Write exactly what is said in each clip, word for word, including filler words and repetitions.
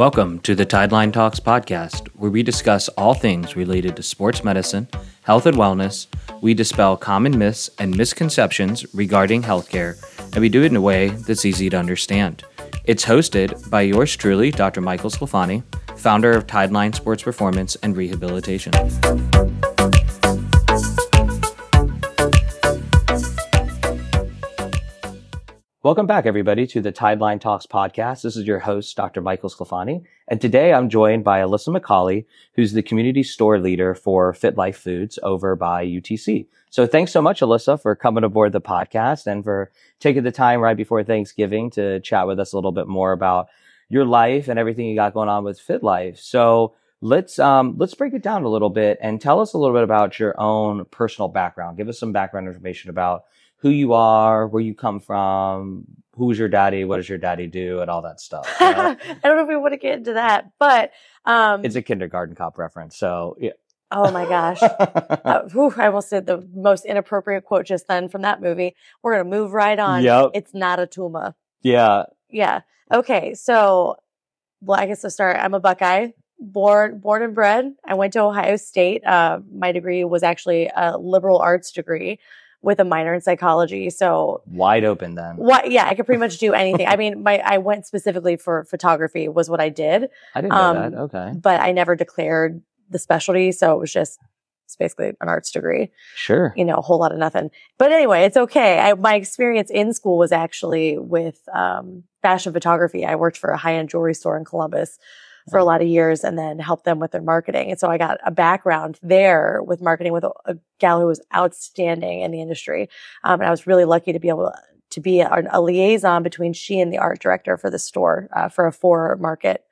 Welcome to the Tideline Talks podcast, where we discuss all things related to sports medicine, health and wellness. We dispel common myths and misconceptions regarding healthcare, and we do it in a way that's easy to understand. It's hosted by yours truly, Doctor Michael Sclafani, founder of Tideline Sports Performance and Rehabilitation. Welcome back, everybody, to the Tideline Talks podcast. This is your host, Doctor Michael Sclafani, and today I'm joined by Alyssa McCauley, who's the community store leader for FitLife Foods over by U T C. So thanks so much, Alyssa, for coming aboard the podcast and for taking the time right before Thanksgiving to chat with us a little bit more about your life and everything you got going on with FitLife. So let's um, let's break it down a little bit and tell us a little bit about your own personal background. Give us some background information about who you are, where you come from, who's your daddy, what does your daddy do, and all that stuff. You know? I don't know if we want to get into that, but... Um, it's a Kindergarten Cop reference, so... Yeah. Oh, my gosh. uh, whew, I almost said the most inappropriate quote just then from that movie. We're going to move right on. Yep. It's not a tumor. Yeah. Yeah. Okay, so, well, I guess I'll start. I'm a Buckeye, born born and bred. I went to Ohio State. Uh, my degree was actually a liberal arts degree with a minor in psychology, so wide open then. What? Yeah, I could pretty much do anything. I mean, my I went specifically for photography was what I did. I didn't know um, that. Okay, but I never declared the specialty, so it was just it's basically an arts degree. Sure, you know, a whole lot of nothing. But anyway, it's okay. I, my experience in school was actually with um, fashion photography. I worked for a high end jewelry store in Columbus for a lot of years and then helped them with their marketing. And so I got a background there with marketing with a, a gal who was outstanding in the industry. Um, and I was really lucky to be able to be a, a liaison between she and the art director for the store, uh, for a four market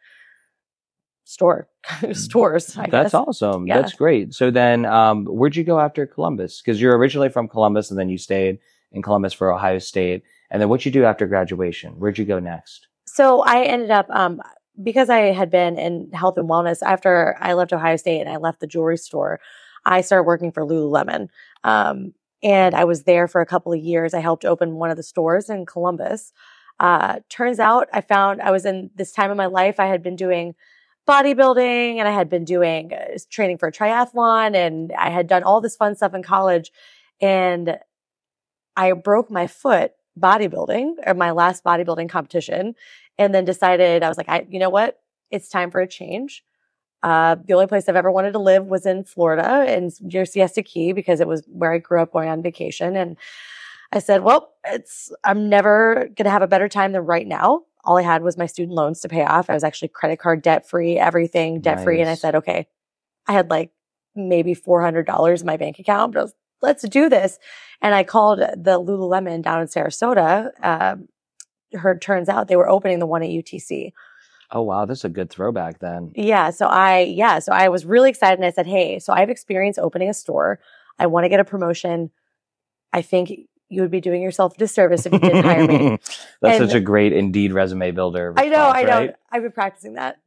store, stores. I That's guess. Awesome. Yeah. That's great. So then, um, where'd you go after Columbus? Cause you're originally from Columbus and then you stayed in Columbus for Ohio State. And then what'd you do after graduation? Where'd you go next? So I ended up, um, because I had been in health and wellness after I left Ohio State and I left the jewelry store, I started working for Lululemon. Um, and I was there for a couple of years. I helped open one of the stores in Columbus. Uh, turns out I found I was in this time of my life. I had been doing bodybuilding and I had been doing uh, training for a triathlon and I had done all this fun stuff in college. And I broke my foot bodybuilding or my last bodybuilding competition. And then decided, I was like, I, you know what? It's time for a change. Uh, the only place I've ever wanted to live was in Florida and near Siesta Key because it was where I grew up going on vacation. And I said, well, it's, I'm never going to have a better time than right now. All I had was my student loans to pay off. I was actually credit card debt free, everything debt free. Nice. And I said, okay, I had like maybe four hundred dollars in my bank account, but I was, let's do this. And I called the Lululemon down in Sarasota, um, Her turns out they were opening the one at U T C. Oh, wow. That's a good throwback then. Yeah. So I, yeah. So I was really excited and I said, hey, so I have experience opening a store. I want to get a promotion. I think you would be doing yourself a disservice if you didn't hire me. That's and such a great Indeed resume builder response, I know. I right? know. I've been practicing that.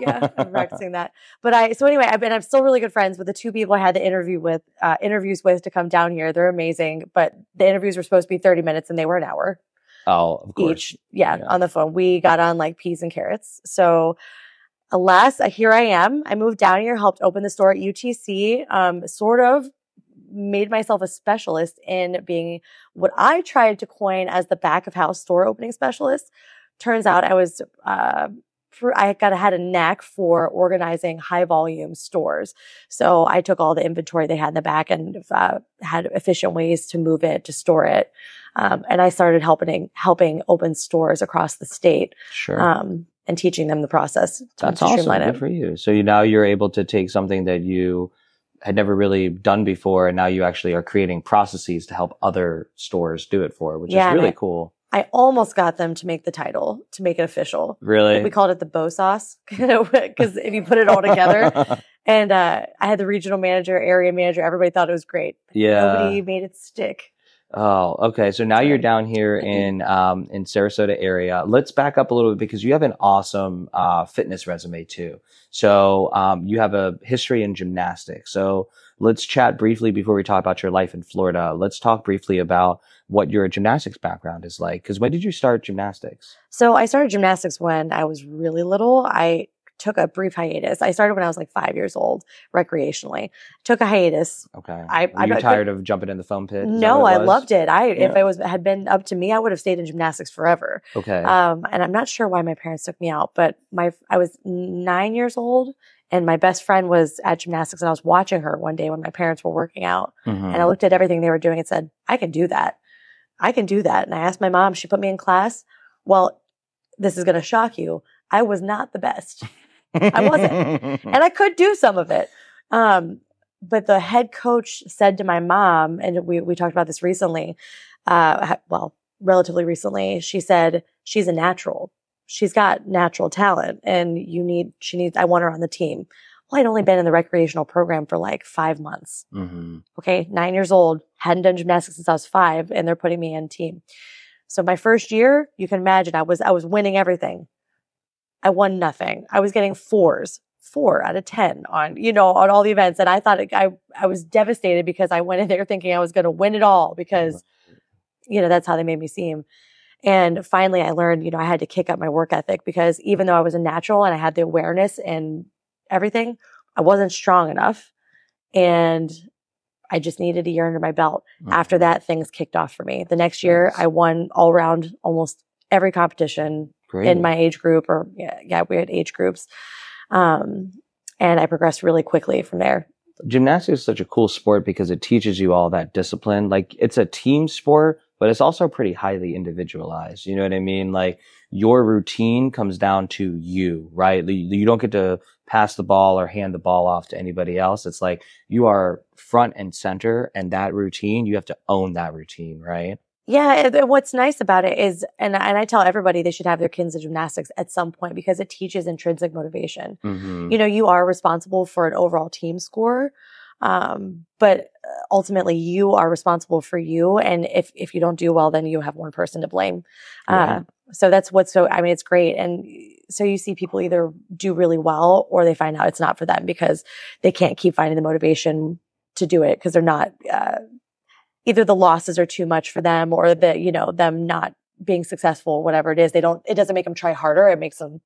Yeah. I've been practicing that. But I, so anyway, I've been, I'm still really good friends with the two people I had the interview with, uh, interviews with to come down here. They're amazing, but the interviews were supposed to be thirty minutes and they were an hour. Oh, of course. Each, yeah, yeah, on the phone. We got on like peas and carrots. So, alas, here I am. I moved down here, helped open the store at U T C, um, sort of made myself a specialist in being what I tried to coin as the back of house store opening specialist. Turns out I was, uh, I got had a knack for organizing high volume stores. So I took all the inventory they had in the back and uh, had efficient ways to move it, to store it. Um, and I started helping helping open stores across the state. Sure. Um, and teaching them the process. To That's awesome. Good for you. So you, now you're able to take something that you had never really done before, and now you actually are creating processes to help other stores do it for, which yeah, is really I- cool. I almost got them to make the title, to make it official. Really? We called it the BOSOS, because if you put it all together. And uh, I had the regional manager, area manager. Everybody thought it was great. Yeah. Nobody made it stick. Oh, okay. So now Sorry. You're down here in um, in Sarasota area. Let's back up a little bit because you have an awesome uh, fitness resume too. So um, you have a history in gymnastics. So let's chat briefly before we talk about your life in Florida. Let's talk briefly about what your gymnastics background is like. Because when did you start gymnastics? So I started gymnastics when I was really little. I took a brief hiatus. I started when I was like five years old, recreationally. Took a hiatus. Okay. I, Were you I, tired I, of jumping in the foam pit? No, I loved it. I yeah. If it was had been up to me, I would have stayed in gymnastics forever. Okay. Um, and I'm not sure why my parents took me out, but my I was nine years old, and my best friend was at gymnastics, and I was watching her one day when my parents were working out, mm-hmm. and I looked at everything they were doing and said, I can do that. I can do that. And I asked my mom, she put me in class. Well, this is going to shock you. I was not the best. I wasn't. And I could do some of it. Um, but the head coach said to my mom, and we, we talked about this recently, uh, well, relatively recently, she said, she's a natural. She's got natural talent and you need, she needs, I want her on the team. Well, I'd only been in the recreational program for like five months. Mm-hmm. Okay. Nine years old, hadn't done gymnastics since I was five, and they're putting me in team. So my first year, you can imagine I was, I was winning everything. I won nothing. I was getting fours, four out of ten on, you know, on all the events. And I thought it, I, I was devastated because I went in there thinking I was going to win it all because, you know, that's how they made me seem. And finally I learned, you know, I had to kick up my work ethic because even though I was a natural and I had the awareness and everything, I wasn't strong enough. And I just needed a year under my belt. Mm-hmm. After that, things kicked off for me. The next year I won all round, almost every competition. Great. In my age group, or yeah, yeah, we had age groups. Um, and I progressed really quickly from there. Gymnastics is such a cool sport because it teaches you all that discipline. Like, it's a team sport, but it's also pretty highly individualized. You know what I mean? Like, your routine comes down to you, right? You don't get to pass the ball or hand the ball off to anybody else. It's like you are front and center, and that routine, you have to own that routine, right? Yeah, and what's nice about it is, and, and I tell everybody they should have their kids in gymnastics at some point because it teaches intrinsic motivation. Mm-hmm. You know, you are responsible for an overall team score, um, but ultimately you are responsible for you. And if, if you don't do well, then you have one person to blame. Yeah. Uh, so that's what's so, I mean, it's great. And so you see people either do really well or they find out it's not for them because they can't keep finding the motivation to do it because they're not uh, – either the losses are too much for them or the, you know, them not being successful, whatever it is, they don't, it doesn't make them try harder. It makes them.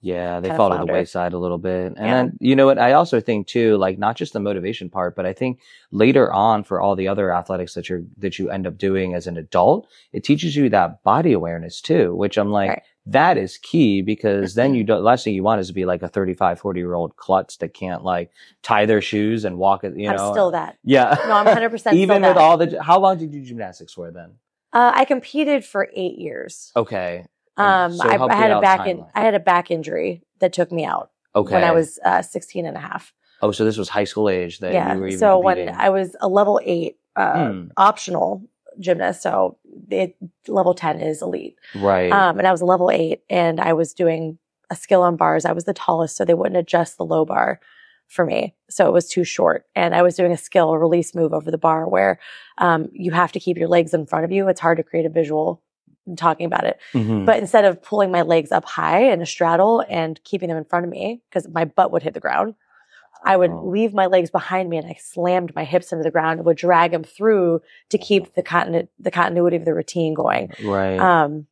Yeah. They fall to the wayside a little bit. And yeah. then, you know what? I also think too, like not just the motivation part, but I think later on for all the other athletics that you're, that you end up doing as an adult, it teaches you that body awareness too, which I'm like, right. That is key because then you don't, last thing you want is to be like a thirty-five, forty year old klutz that can't like tie their shoes and walk, you know. I'm still that. Yeah. No, I'm one hundred percent still that. Even with all the, how long did you do gymnastics for then? Uh, I competed for eight years. Okay. Um, so I, I had a back, in, I had a back injury that took me out okay. when I was uh, sixteen and a half. Oh, so this was high school age that yeah. you were even so competing. When I was a level eight uh, mm. optional gymnast, so it, level ten is elite. Right. Um, and I was a level eight and I was doing a skill on bars. I was the tallest, so they wouldn't adjust the low bar for me. So it was too short. And I was doing a skill, a release move over the bar where um, you have to keep your legs in front of you. It's hard to create a visual talking about it. Mm-hmm. But instead of pulling my legs up high in a straddle and keeping them in front of me, because my butt would hit the ground, I would oh. leave my legs behind me and I slammed my hips into the ground and would drag them through to keep the continu- the continuity of the routine going. Right. Um,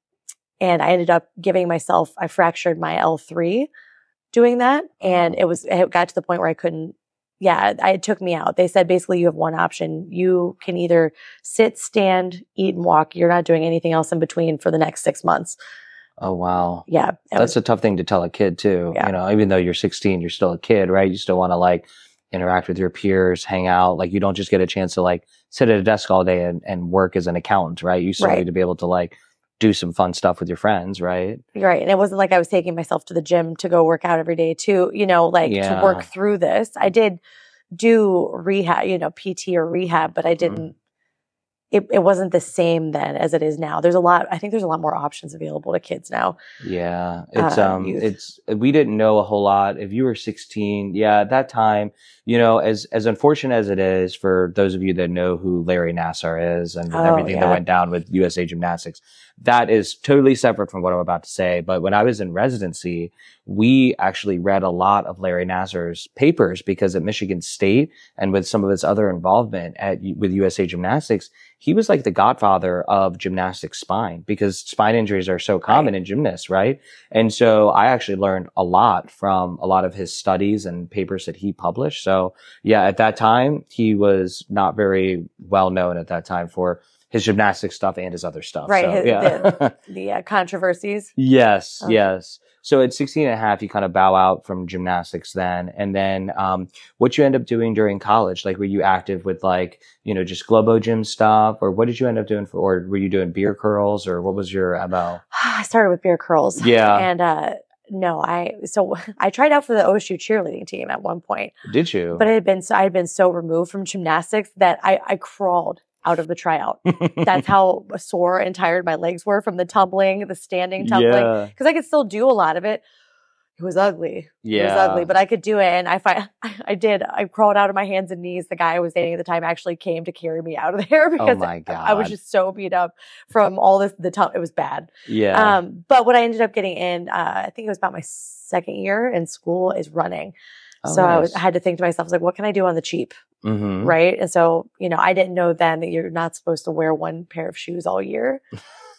and I ended up giving myself, I fractured my L three doing that. And it was, it got to the point where I couldn't, yeah, I, it took me out. They said, basically, you have one option. You can either sit, stand, eat, and walk. You're not doing anything else in between for the next six months. Oh, wow. Yeah. That's was, a tough thing to tell a kid too. Yeah. You know, even though you're sixteen, you're still a kid, right? You still want to like interact with your peers, hang out. Like you don't just get a chance to like sit at a desk all day and, and work as an accountant, right? You still right. need to be able to like do some fun stuff with your friends, right? Right. And it wasn't like I was taking myself to the gym to go work out every day too, you know, like yeah. to work through this. I did do rehab, you know, P T or rehab, but I didn't. Mm-hmm. It, it wasn't the same then as it is now. There's a lot, I think there's a lot more options available to kids now. Yeah. It's, uh, um, youth. it's, we didn't know a whole lot. If you were sixteen, yeah, at that time, you know, as, as unfortunate as it is for those of you that know who Larry Nassar is and oh, everything yeah. that went down with U S A Gymnastics, that is totally separate from what I'm about to say. But when I was in residency, we actually read a lot of Larry Nassar's papers, because at Michigan State and with some of his other involvement at with U S A Gymnastics, he was like the godfather of gymnastic spine, because spine injuries are so common right. in gymnasts, right? And so I actually learned a lot from a lot of his studies and papers that he published. So yeah, at that time, he was not very well known at that time for his gymnastics stuff and his other stuff. Right, so, his, yeah. the, the uh, controversies. Yes, oh. yes. So at sixteen and a half, you kind of bow out from gymnastics then. And then, um, what you end up doing during college, like, were you active with, like, you know, just Globo Gym stuff, or what did you end up doing for, or were you doing beer curls, or what was your M O? I started with beer curls. Yeah. And, uh, no, I, so I tried out for the O S U cheerleading team at one point. Did you? But it had been, so I had been so removed from gymnastics that I, I crawled out of the tryout. That's how sore and tired my legs were from the tumbling, the standing tumbling. Yeah. Cause I could still do a lot of it. It was ugly. Yeah. It was ugly, but I could do it. And I find I did, I crawled out of my hands and knees. The guy I was dating at the time actually came to carry me out of there, because oh my God. I, I was just so beat up from all this, the tum- it was bad. Yeah. Um, but what I ended up getting in, uh, I think it was about my second year in school, is running. Oh, so nice. I, was, I had to think to myself, I was like, what can I do on the cheap? Mm-hmm. Right. And so, you know, I didn't know then that you're not supposed to wear one pair of shoes all year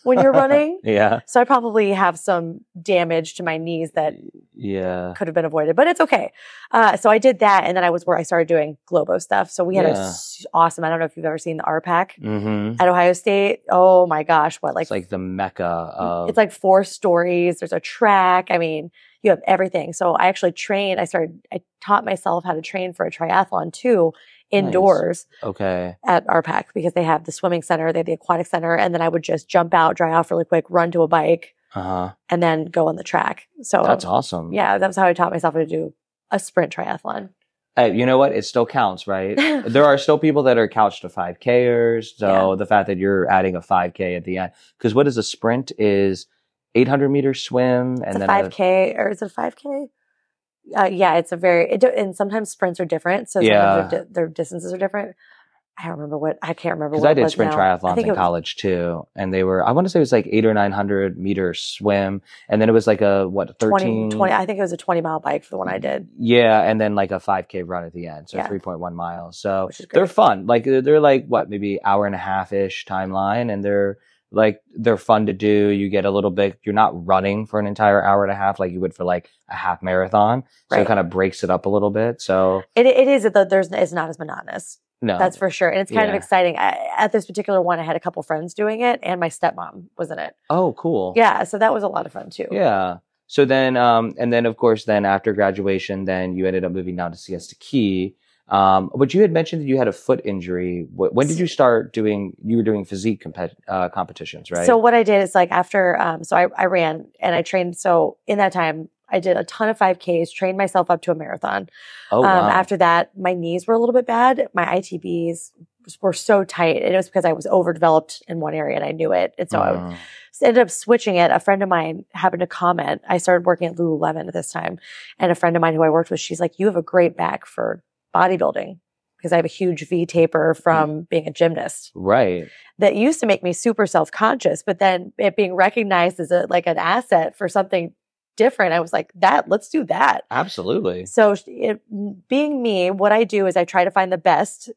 when you're running. Yeah. So I probably have some damage to my knees that yeah. could have been avoided, but it's okay. Uh, so I did that. And then I was where I started doing Globo stuff. So we had yeah. an awesome, I don't know if you've ever seen the R PAC mm-hmm. at Ohio State. Oh my gosh. What, like, it's like the mecca of, it's like four stories. There's a track. I mean, you have everything. So I actually trained. I started, I taught myself how to train for a triathlon too, indoors. Nice. Okay. At R PAC, because they have the swimming center, they have the aquatic center. And then I would just jump out, dry off really quick, run to a bike, uh-huh. and then go on the track. So that's awesome. Yeah. That was how I taught myself how to do a sprint triathlon. Hey, you know what? It still counts, right? There are still people that are couch to five Kers. So yeah. the fact that you're adding a five K at the end, because what is a sprint is eight hundred meter swim, and it's a then five K, a, or is it a five K? Uh, yeah, it's a very, it, and sometimes sprints are different, so yeah. their, their distances are different. I don't remember what, I can't remember what it was. Because I did sprint now. triathlons in was, college too, and they were, I want to say it was like eight or nine hundred meter swim, and then it was like a, what, thirteen? twenty, twenty, I think it was a twenty mile bike for the one I did. Yeah, and then like a five K run at the end, so yeah. three point one miles. So they're fun. Like, they're like, what, maybe hour and a half-ish timeline, and they're, like, they're fun to do. You get a little bit, you're not running for an entire hour and a half like you would for like a half marathon. So right. it kind of breaks it up a little bit. So it it is that there's it's not as monotonous. No, that's for sure. And it's kind yeah. of exciting. I, at this particular one, I had a couple friends doing it, and my stepmom was in it. Oh, cool. Yeah, so that was a lot of fun too. Yeah. So then, um, and then of course, then after graduation, then you ended up moving down to Siesta Key. Um, but you had mentioned that you had a foot injury. When did you start doing, you were doing physique compet- uh, competitions, right? So what I did is like after, um, so I, I ran and I trained. So in that time, I did a ton of five Ks, trained myself up to a marathon. Oh, wow. Um, after that, my knees were a little bit bad. My I T Bs were so tight, and it was because I was overdeveloped in one area and I knew it. And so uh-huh. I would, so ended up switching it. A friend of mine happened to comment. I started working at Lululemon at this time, and a friend of mine who I worked with, she's like, you have a great back for bodybuilding, because I have a huge V taper from being a gymnast. Right. That used to make me super self-conscious, but then it being recognized as a, like an asset for something different, I was like, that, let's do that. Absolutely. So it, being me, what I do is I try to find the best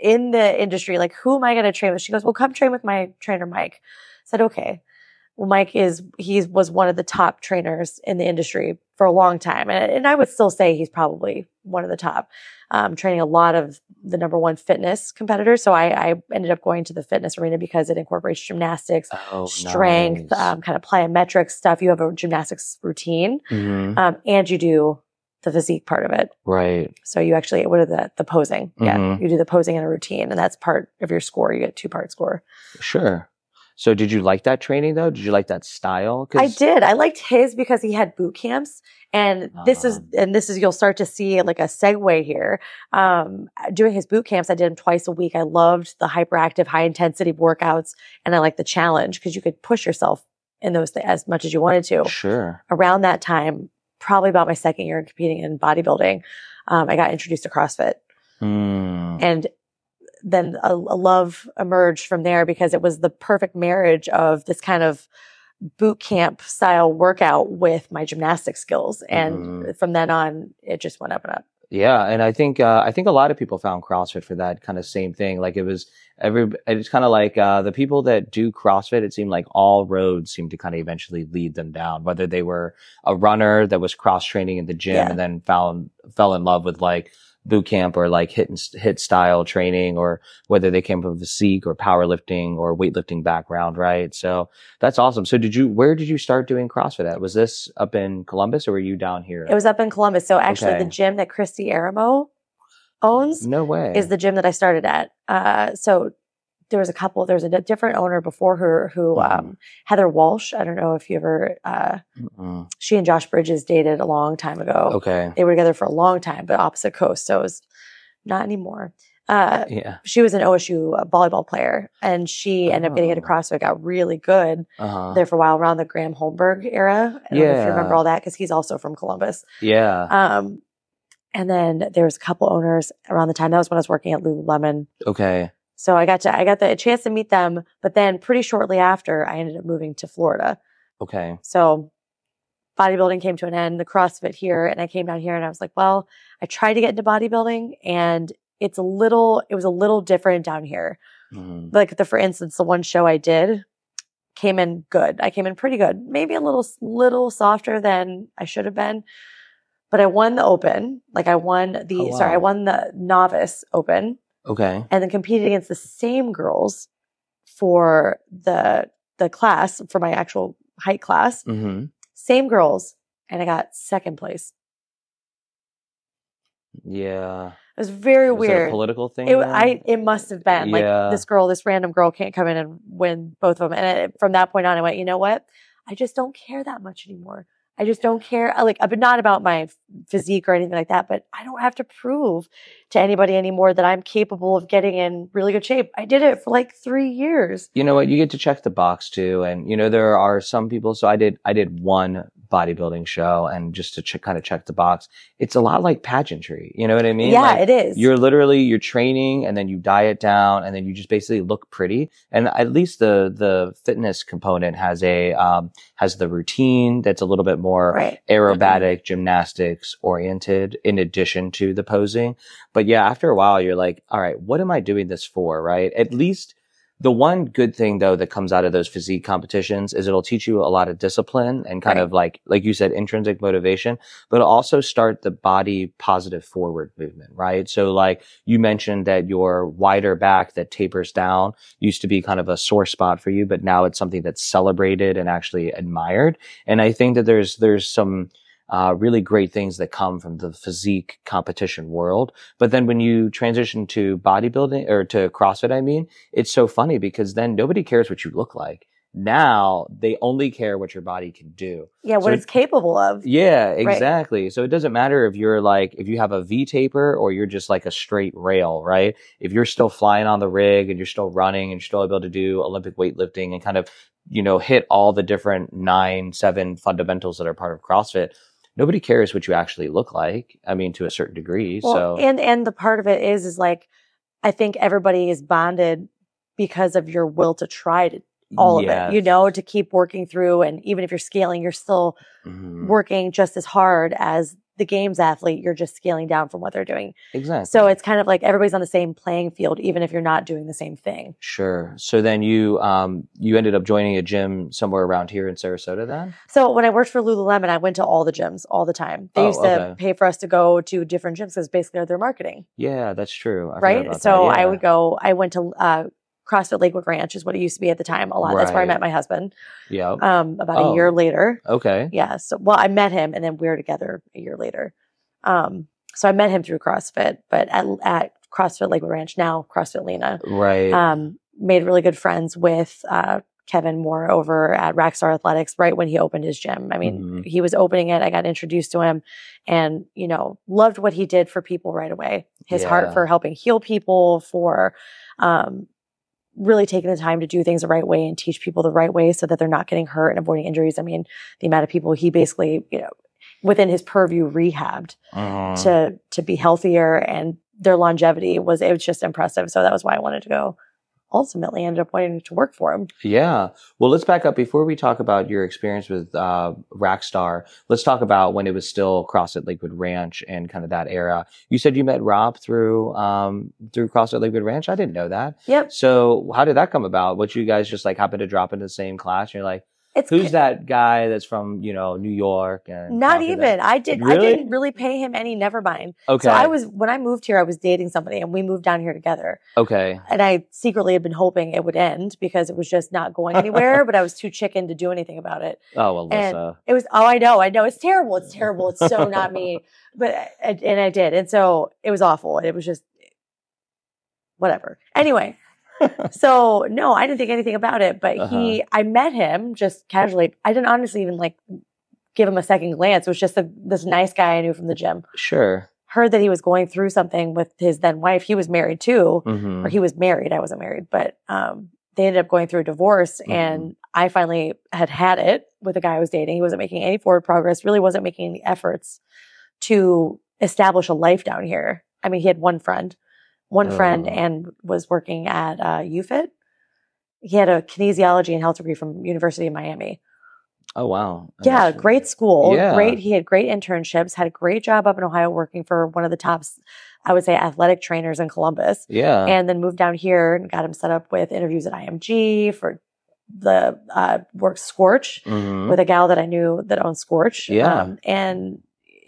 in the industry. Like, who am I going to train with? She goes, well, come train with my trainer, Mike. I said, okay. Well, Mike is, he was one of the top trainers in the industry for a long time. And, and I would still say he's probably one of the top, um, training a lot of the number one fitness competitors. So I, I ended up going to the fitness arena because it incorporates gymnastics, oh, strength, nice. um, kind of plyometric stuff. You have a gymnastics routine, mm-hmm. um, and you do the physique part of it. Right. So you actually, what are the, the posing? Mm-hmm. Yeah. You do the posing in a routine, and that's part of your score. You get two part score. Sure. So did you like that training though? Did you like that style? I did. I liked his because he had boot camps, and um, this is, and this is, you'll start to see like a segue here. Um, doing his boot camps, I did them twice a week. I loved the hyperactive, high intensity workouts, and I liked the challenge because you could push yourself in those th- as much as you wanted to. Sure. Around that time, probably about my second year in competing in bodybuilding, um, I got introduced to CrossFit, mm. and then a, a love emerged from there because it was the perfect marriage of this kind of boot camp style workout with my gymnastics skills. And mm-hmm. from then on, it just went up and up. Yeah. And I think, uh, I think a lot of people found CrossFit for that kind of same thing. Like it was every, it's kind of like, uh, the people that do CrossFit, it seemed like all roads seemed to kind of eventually lead them down, whether they were a runner that was cross training in the gym yeah. and then found, fell in love with like boot camp or like hit and hit style training, or whether they came from physique or powerlifting or weightlifting background. Right. So that's awesome. So did you, where did you start doing CrossFit at? Was this up in Columbus or were you down here? It was up in Columbus. So actually okay. the gym that Christy Aramo owns no way. is the gym that I started at. Uh, so there was a couple, there was a different owner before her who, wow. um, Heather Walsh. I don't know if you ever, uh, Mm-mm. she and Josh Bridges dated a long time ago. Okay. They were together for a long time, but opposite coast. So it was not anymore. Uh, yeah. She was an O S U volleyball player and she ended oh. up getting into CrossFit, got really good uh-huh. there for a while around the Graham Holmberg era. I don't yeah. know if you remember all that, cause he's also from Columbus. Yeah. Um, and then there was a couple owners around the time. That was when I was working at Lululemon. Okay. So I got to, I got the chance to meet them, but then pretty shortly after I ended up moving to Florida. Okay. So bodybuilding came to an end, the CrossFit here, and I came down here and I was like, well, I tried to get into bodybuilding and it's a little, it was a little different down here. Mm-hmm. Like the, for instance, the one show I did came in good. I came in pretty good, maybe a little, little softer than I should have been, but I won the open. Like I won the, oh, wow. sorry, I won the novice open. Okay. And then competed against the same girls for the the class, for my actual height class. Mm-hmm. Same girls. And I got second place. Yeah. It was very was weird. It a political thing? It, I, it must have been. Yeah. Like, this girl, this random girl can't come in and win both of them. And it, from that point on, I went, you know what? I just don't care that much anymore. I just don't care. Like, but not about my physique or anything like that, but I don't have to prove to anybody anymore that I'm capable of getting in really good shape. I did it for like three years. You know what? You get to check the box too. And you know, there are some people. So I did, I did one bodybuilding show, and just to ch- kind of check the box, it's a lot like pageantry. You know what I mean? Yeah, like, it is. You're literally, you're training and then you diet down and then you just basically look pretty. And at least the, the fitness component has a, um, has the routine that's a little bit more more right. aerobatic mm-hmm. gymnastics oriented in addition to the posing. But yeah, after a while, you're like, all right, what am I doing this for? Right. At least the one good thing though, that comes out of those physique competitions is it'll teach you a lot of discipline and kind right. of like, like you said, intrinsic motivation, but it'll also start the body positive forward movement. Right. So like you mentioned that your wider back that tapers down used to be kind of a sore spot for you, but now it's something that's celebrated and actually admired. And I think that there's, there's some, Uh, really great things that come from the physique competition world. But then when you transition to bodybuilding or to CrossFit, I mean, it's so funny because then nobody cares what you look like. Now they only care what your body can do. Yeah, what so it's it, capable of. Yeah, exactly. Right. So it doesn't matter if you're like, if you have a V taper or you're just like a straight rail, right? If you're still flying on the rig and you're still running and you're still able to do Olympic weightlifting and kind of, you know, hit all the different nine, seven fundamentals that are part of CrossFit, nobody cares what you actually look like. I mean, to a certain degree. Well, so and and the part of it is is like, I think everybody is bonded because of your will to try to all yes. of it. You know, to keep working through, and even if you're scaling, you're still mm-hmm. working just as hard as the games athlete. You're just scaling down from what they're doing. Exactly. So it's kind of like everybody's on the same playing field, even if you're not doing the same thing. Sure. So then you um you ended up joining a gym somewhere around here in Sarasota then? So when I worked for Lululemon, I went to all the gyms all the time. They oh, used to okay. pay for us to go to different gyms because basically they're marketing. Yeah, that's true. I right? So yeah. I would go, I went to uh CrossFit Lakewood Ranch is what it used to be at the time. A lot. Right. That's where I met my husband. Yeah. Um, about oh. a year later. Okay. Yeah. So, well, I met him and then we were together a year later. Um, so I met him through CrossFit, but at, at CrossFit Lakewood Ranch, now CrossFit Lena. Right. Um, made really good friends with, uh, Kevin Moore over at Rackstar Athletics right when he opened his gym. I mean, mm-hmm. he was opening it. I got introduced to him and, you know, loved what he did for people right away. His yeah. heart for helping heal people, for, um, really taking the time to do things the right way and teach people the right way so that they're not getting hurt and avoiding injuries. I mean, the amount of people he basically, you know, within his purview rehabbed mm. to, to be healthier, and their longevity was, it was just impressive. So that was why I wanted to go. ultimately ended up wanting to work for him. Yeah. Well, let's back up. Before we talk about your experience with uh, Rackstar, let's talk about when it was still CrossFit Lakewood Ranch and kind of that era. You said you met Rob through um, through CrossFit Lakewood Ranch. I didn't know that. Yep. So how did that come about? What, you guys just like happened to drop into the same class? And you're like, it's who's ca- that guy that's from, you know, New York? And not even. That? I did. Really? I didn't really pay him any. Never mind. Okay. So I was when I moved here, I was dating somebody, and we moved down here together. Okay. And I secretly had been hoping it would end because it was just not going anywhere. But I was too chicken to do anything about it. Oh, Alyssa. And it was. Oh, I know. I know. It's terrible. It's terrible. It's so not me. But and I did, and so it was awful. And it was just whatever. Anyway. So no, I didn't think anything about it, but uh-huh. he, I met him just casually. I didn't honestly even like give him a second glance. It was just a, this nice guy I knew from the gym. Sure. Heard that he was going through something with his then wife. He was married too, mm-hmm. or he was married. I wasn't married, but, um, they ended up going through a divorce mm-hmm. and I finally had had it with a guy I was dating. He wasn't making any forward progress, really wasn't making any efforts to establish a life down here. I mean, he had one friend. One friend uh, and was working at uh, U F I T. He had a kinesiology and health degree from University of Miami. Oh, wow. I'm yeah, sure. Great school. Yeah. Great. He had great internships, had a great job up in Ohio working for one of the top, I would say, athletic trainers in Columbus. Yeah. And then moved down here and got him set up with interviews at I M G for the uh, work Scorch mm-hmm. with a gal that I knew that owned Scorch. Yeah. Um, and...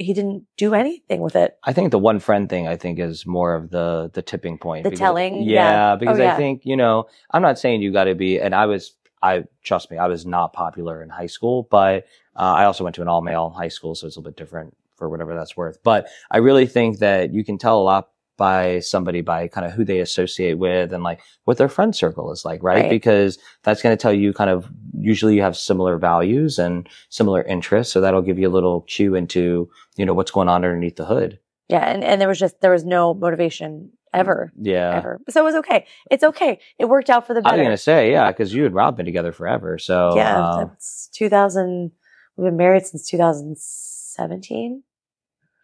he didn't do anything with it. I think the one friend thing I think is more of the the tipping point. The because, telling. Yeah, yeah. because oh, yeah. I think, you know, I'm not saying you got to be, and I was, I trust me, I was not popular in high school, but uh, I also went to an all male high school, so it's a little bit different for whatever that's worth. But I really think that you can tell a lot by somebody by kind of who they associate with and like what their friend circle is like, right? right. Because that's going to tell you kind of, usually you have similar values and similar interests. So that'll give you a little cue into, you know, what's going on underneath the hood. Yeah. And, and there was just, there was no motivation ever. Yeah. Ever. So it was okay. It's okay. It worked out for the better. I was going to say, yeah, because you and Rob been together forever. So yeah, um, that's two thousand, we've been married since two thousand seventeen.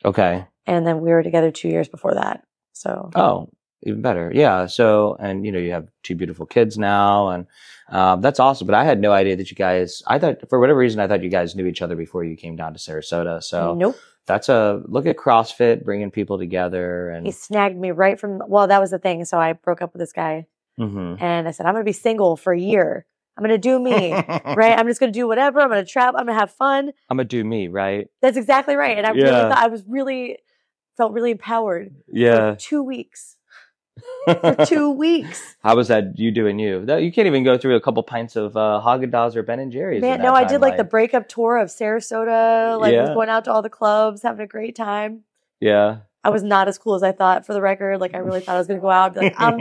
Okay. And then we were together two years before that. So, oh, even better. Yeah. So, and you know, you have two beautiful kids now and, um, that's awesome. But I had no idea that you guys, I thought for whatever reason, I thought you guys knew each other before you came down to Sarasota. So nope. That's a look at CrossFit, bringing people together. And he snagged me right from, well, that was the thing. So I broke up with this guy mm-hmm. and I said, I'm going to be single for a year. I'm going to do me, right? I'm just going to do whatever. I'm going to travel. I'm going to have fun. I'm going to do me, right? That's exactly right. And I yeah. really thought I was really... felt really empowered. Yeah. For two weeks. For two weeks. How was that you doing you? That, you can't even go through a couple pints of uh, Haagen-Dazs or Ben and Jerry's. Man, no, I did like, like the breakup tour of Sarasota. Like yeah. was going out to all the clubs, having a great time. Yeah. I was not as cool as I thought for the record. Like I really thought I was going to go out and be like, I'm,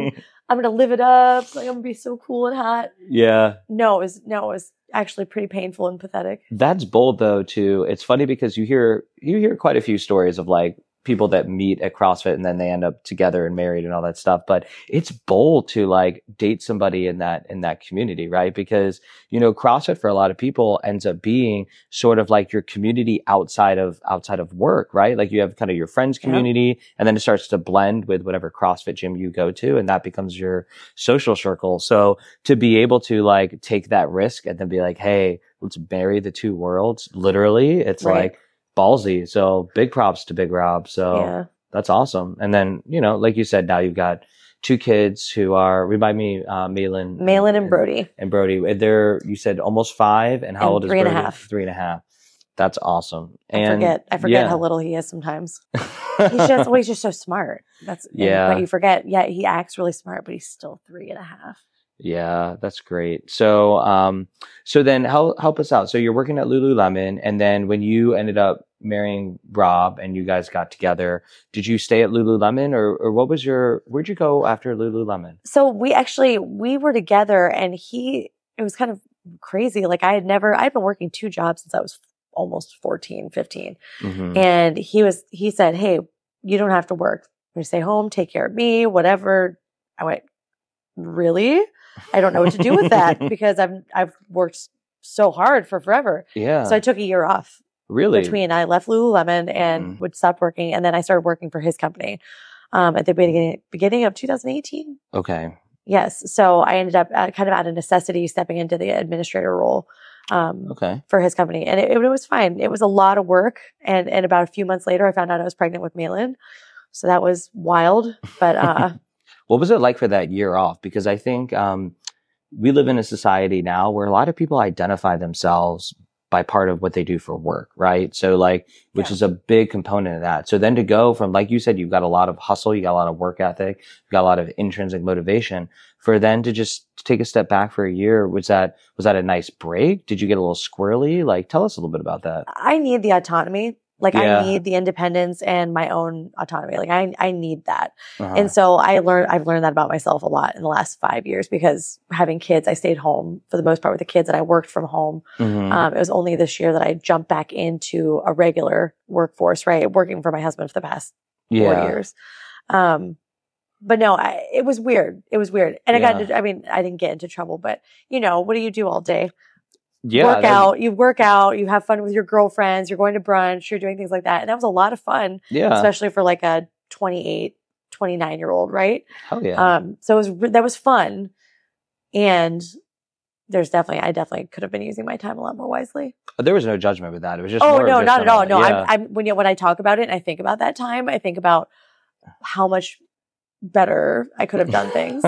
I'm going to live it up. Like I'm going to be so cool and hot. Yeah. No, it was, no, it was. Actually pretty painful and pathetic. That's bold though too. It's funny because you hear you hear quite a few stories of like people that meet at CrossFit and then they end up together and married and all that stuff, but it's bold to like date somebody in that in that community, right? Because you know CrossFit for a lot of people ends up being sort of like your community outside of outside of work, right? Like you have kind of your friends community yeah. and then it starts to blend with whatever CrossFit gym you go to and that becomes your social circle. So to be able to like take that risk and then be like, hey, let's marry the two worlds. Literally, it's right. like ballsy. So big props to Big Rob. So yeah. That's awesome. And then, you know, like you said, now you've got two kids who are, remind me, uh, Malin. Malin and, and Brody. And Brody. They're, you said almost five. And how and old is Brody? Three and a half. Three and a half. That's awesome. And I forget, I forget yeah. how little he is sometimes. He's just, well, he's just so smart. That's yeah. what you forget. Yeah. He acts really smart, but he's still three and a half. Yeah, that's great. So, um, so then help, help us out. So you're working at Lululemon, and then when you ended up marrying Rob and you guys got together, did you stay at Lululemon or, or what was your, where'd you go after Lululemon? So we actually, we were together and he, it was kind of crazy. Like I had never, I'd been working two jobs since I was almost fourteen, fifteen. Mm-hmm. And he was, he said, hey, you don't have to work. You stay home, take care of me, whatever. I went, really? I don't know what to do with that because I've I've worked so hard for forever. Yeah. So I took a year off. Really? Between I left Lululemon and mm. would stop working, and then I started working for his company um, at the beginning beginning of twenty eighteen. Okay. Yes. So I ended up uh, kind of out of necessity stepping into the administrator role um, okay. for his company. And it, it was fine. It was a lot of work. And, and about a few months later, I found out I was pregnant with Malin. So that was wild. But uh, what was it like for that year off? Because I think um, we live in a society now where a lot of people identify themselves by part of what they do for work, right? So like, which yeah. is a big component of that. So then to go from, like you said, you've got a lot of hustle, you got a lot of work ethic, you've got a lot of intrinsic motivation. For then to just take a step back for a year, was that, was that a nice break? Did you get a little squirrely? Like, tell us a little bit about that. I need the autonomy. Like yeah. I need the independence and my own autonomy. Like I, I need that. Uh-huh. And so I learned, I've learned that about myself a lot in the last five years because having kids, I stayed home for the most part with the kids and I worked from home. Mm-hmm. Um, it was only this year that I jumped back into a regular workforce, right? Working for my husband for the past yeah. four years. Um, but no, I, it was weird. It was weird. And yeah. I got into, I mean, I didn't get into trouble, but you know, what do you do all day? Yeah, work out, you work out, you have fun with your girlfriends, you're going to brunch, you're doing things like that. And that was a lot of fun, yeah. especially for like a twenty-eight, twenty-nine year old, right? Oh yeah. Um, so it was, that was fun. And there's definitely, I definitely could have been using my time a lot more wisely. There was no judgment with that. It was just, oh more no, just not at all. Like, no, yeah. I'm, I'm, when, you know, when I talk about it and I think about that time, I think about how much better I could have done things.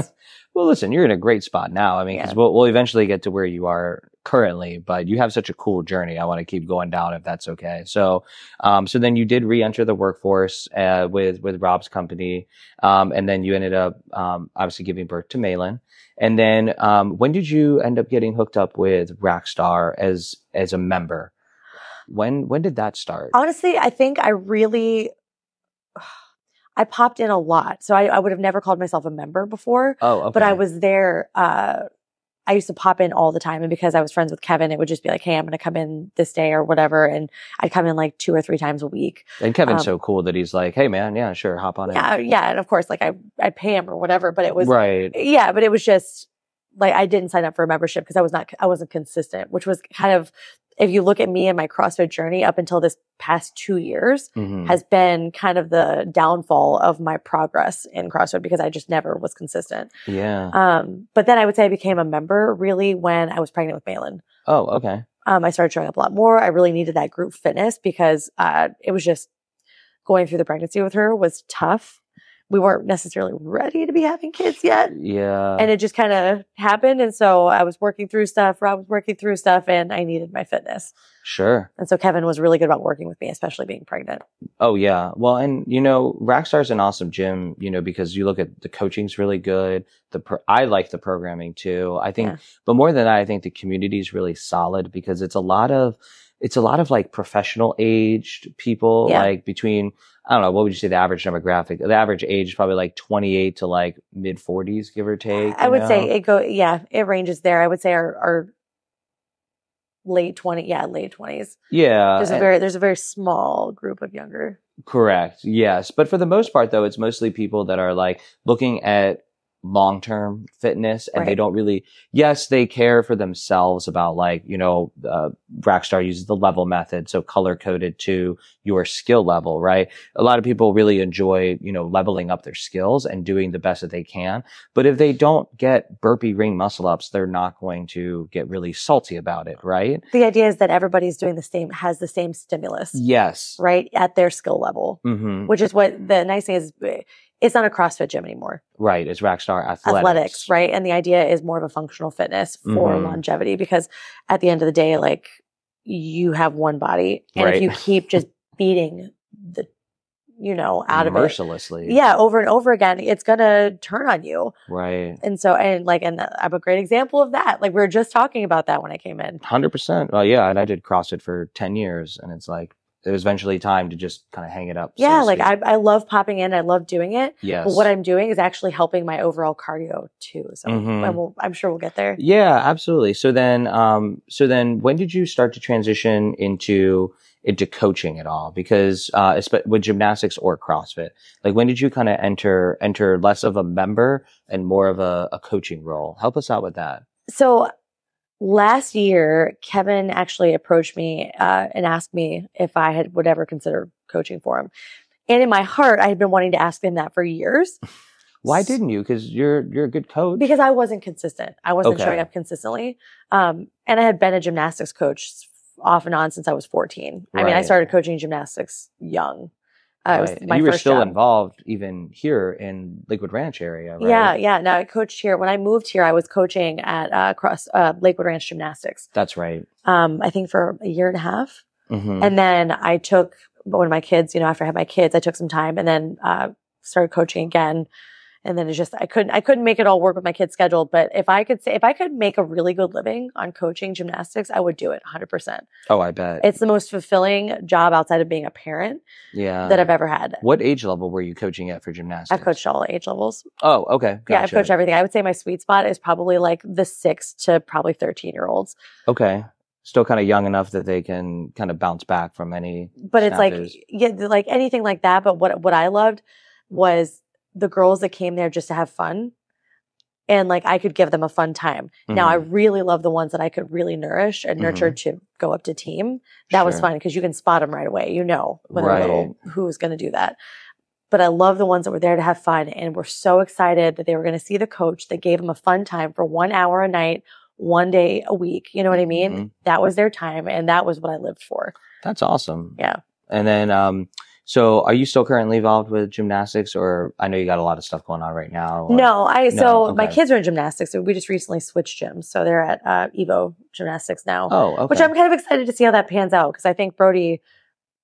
Well, listen, you're in a great spot now. I mean, yeah. we'll, we'll eventually get to where you are currently, but you have such a cool journey. I want to keep going down if that's okay. So, um, so then you did re-enter the workforce, uh, with, with Rob's company. Um, and then you ended up, um, obviously giving birth to Malin. And then, um, when did you end up getting hooked up with Rackstar as, as a member? When, when did that start? Honestly, I think I really, I popped in a lot. So I, I would have never called myself a member before, oh, okay. but I was there. Uh, I used to pop in all the time. And because I was friends with Kevin, it would just be like, hey, I'm going to come in this day or whatever. And I'd come in like two or three times a week. And Kevin's um, so cool that he's like, hey man, yeah, sure. Hop on in. Yeah. Yeah. And of course, like I, I'd pay him or whatever, but it was, right. yeah, but it was just like, I didn't sign up for a membership because I was not, I wasn't consistent, which was kind of, if you look at me and my CrossFit journey up until this past two years mm-hmm. has been kind of the downfall of my progress in CrossFit because I just never was consistent. Yeah. Um, but then I would say I became a member really when I was pregnant with Malin. Oh, okay. Um, I started showing up a lot more. I really needed that group fitness because uh, it was just going through the pregnancy with her was tough. We weren't necessarily ready to be having kids yet. Yeah. And it just kind of happened. And so I was working through stuff. Rob was working through stuff and I needed my fitness. Sure. And so Kevin was really good about working with me, especially being pregnant. Oh, yeah. Well, and, you know, Rackstar's an awesome gym, you know, because you look at the coaching's really good. The pro- I like the programming, too. I think, yeah. but more than that, I think the community is really solid because it's a lot of, it's a lot of like professional aged people, yeah. like between, I don't know, what would you say the average demographic? The average age is probably like twenty-eight to like mid forties, give or take. I would know? say it go, yeah, it ranges there. I would say our, our late twenties, yeah, late twenties. Yeah. There's a very, there's a very small group of younger. Correct. Yes. But for the most part though, it's mostly people that are like looking at long-term fitness and right. they don't really, yes, they care for themselves about like, you know, uh, Rackstar uses the level method. So color coded to your skill level, right? A lot of people really enjoy, you know, leveling up their skills and doing the best that they can. But if they don't get burpee ring muscle ups, they're not going to get really salty about it, right? The idea is that everybody's doing the same, has the same stimulus. Yes. Right. At their skill level, mm-hmm. which is what the nice thing is. It's not a CrossFit gym anymore. Right. It's Rackstar Athletics. Athletics, right? And the idea is more of a functional fitness for mm-hmm. longevity because at the end of the day, like you have one body and right. if you keep just beating the, you know, out of it. Mercilessly. Yeah. Over and over again, it's going to turn on you. Right. And so, and like, and I'm a great example of that. Like we were just talking about that when I came in. one hundred percent. Well, yeah. And I did CrossFit for ten years and it's like, it was eventually time to just kind of hang it up. Yeah, so like I, I love popping in. I love doing it. Yes. But what I'm doing is actually helping my overall cardio too. So mm-hmm. I will, I'm sure we'll get there. Yeah, absolutely. So then, um, so then when did you start to transition into, into coaching at all? Because, uh, with gymnastics or CrossFit, like when did you kind of enter, enter less of a member and more of a, a coaching role? Help us out with that. So last year, Kevin actually approached me uh, and asked me if I had would ever consider coaching for him. And in my heart, I had been wanting to ask him that for years. Why didn't you? Because you're you're a good coach. Because I wasn't consistent. I wasn't okay. showing up consistently. Um, and I had been a gymnastics coach off and on since I was fourteen. Right. I mean, I started coaching gymnastics young. Uh, right. It was my and you were first still job. Involved even here in Lakewood Ranch area, right? Yeah, yeah. No, I coached here. When I moved here, I was coaching at uh, cross, uh, Lakewood Ranch Gymnastics. That's right. Um, I think for a year and a half. Mm-hmm. And then I took one of my kids, you know, after I had my kids, I took some time and then uh, started coaching again. And then it's just, I couldn't, I couldn't make it all work with my kid's schedule. But if I could say, if I could make a really good living on coaching gymnastics, I would do it one hundred percent. Oh, I bet. It's the most fulfilling job outside of being a parent yeah. that I've ever had. What age level were you coaching at for gymnastics? I've coached all age levels. Oh, okay. Gotcha. Yeah, I've coached everything. I would say my sweet spot is probably like the six to probably thirteen year olds. Okay. Still kind of young enough that they can kind of bounce back from any. But snappers. It's like, yeah, like anything like that. But what what I loved was the girls that came there just to have fun, and like I could give them a fun time. Mm-hmm. Now I really love the ones that I could really nourish and nurture mm-hmm. to go up to team. That sure. was fun because you can spot them right away. You know when right. they're little who's going to do that. But I love the ones that were there to have fun and were so excited that they were going to see the coach that gave them a fun time for one hour a night, one day a week. You know what I mean? Mm-hmm. That was their time, and that was what I lived for. That's awesome. Yeah. And then, um, so are you still currently involved with gymnastics, or I know you got a lot of stuff going on right now? Or, no, I, no, so okay. my kids are in gymnastics. So we just recently switched gyms. So they're at uh, Evo Gymnastics now, oh, okay. which I'm kind of excited to see how that pans out. Cause I think Brody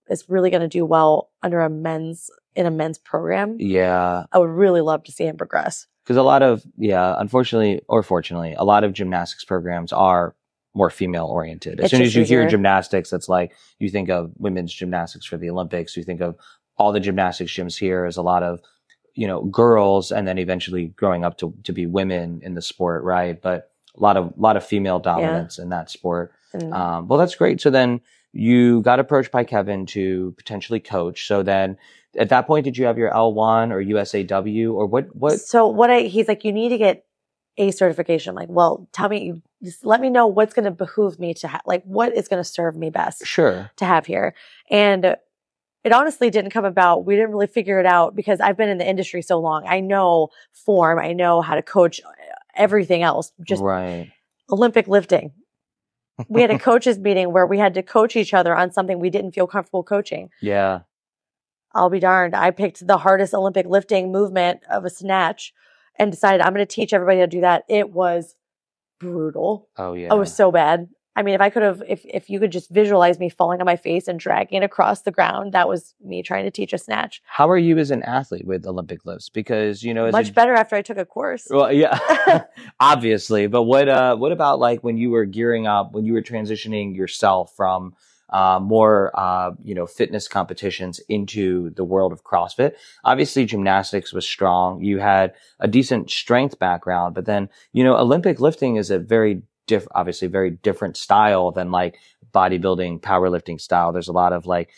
is really going to do well under a men's, in a men's program. Yeah. I would really love to see him progress. Cause a lot of, yeah, unfortunately or fortunately, a lot of gymnastics programs are more female oriented. As it's soon as you easier. Hear gymnastics, it's like you think of women's gymnastics for the Olympics. You think of all the gymnastics gyms here as a lot of, you know, girls, and then eventually growing up to, to be women in the sport, right? But a lot of lot of female dominance yeah. in that sport. Mm-hmm. Um, well, that's great. So then you got approached by Kevin to potentially coach. So then at that point, did you have your L one or U S A W or what? What? So what? I he's like, you need to get a certification. I'm like, well, tell me, just let me know what's going to behoove me to have, like, what is going to serve me best sure. to have here. And it honestly didn't come about. We didn't really figure it out because I've been in the industry so long. I know form. I know how to coach everything else. Just right. Olympic lifting. We had a coaches meeting where we had to coach each other on something we didn't feel comfortable coaching. Yeah. I'll be darned. I picked the hardest Olympic lifting movement of a snatch and decided I'm going to teach everybody how to do that. It was brutal. Oh, yeah. It was so bad. I mean, if I could have, if if you could just visualize me falling on my face and dragging it across the ground, that was me trying to teach a snatch. How are you as an athlete with Olympic lifts? Because, you know, as much a, better after I took a course. Well, yeah, obviously. But what uh, what about like when you were gearing up, when you were transitioning yourself from Uh, more, uh, you know, fitness competitions into the world of CrossFit? Obviously, gymnastics was strong. You had a decent strength background, but then, you know, Olympic lifting is a very diff, obviously very different style than like bodybuilding, powerlifting style. There's a lot of like,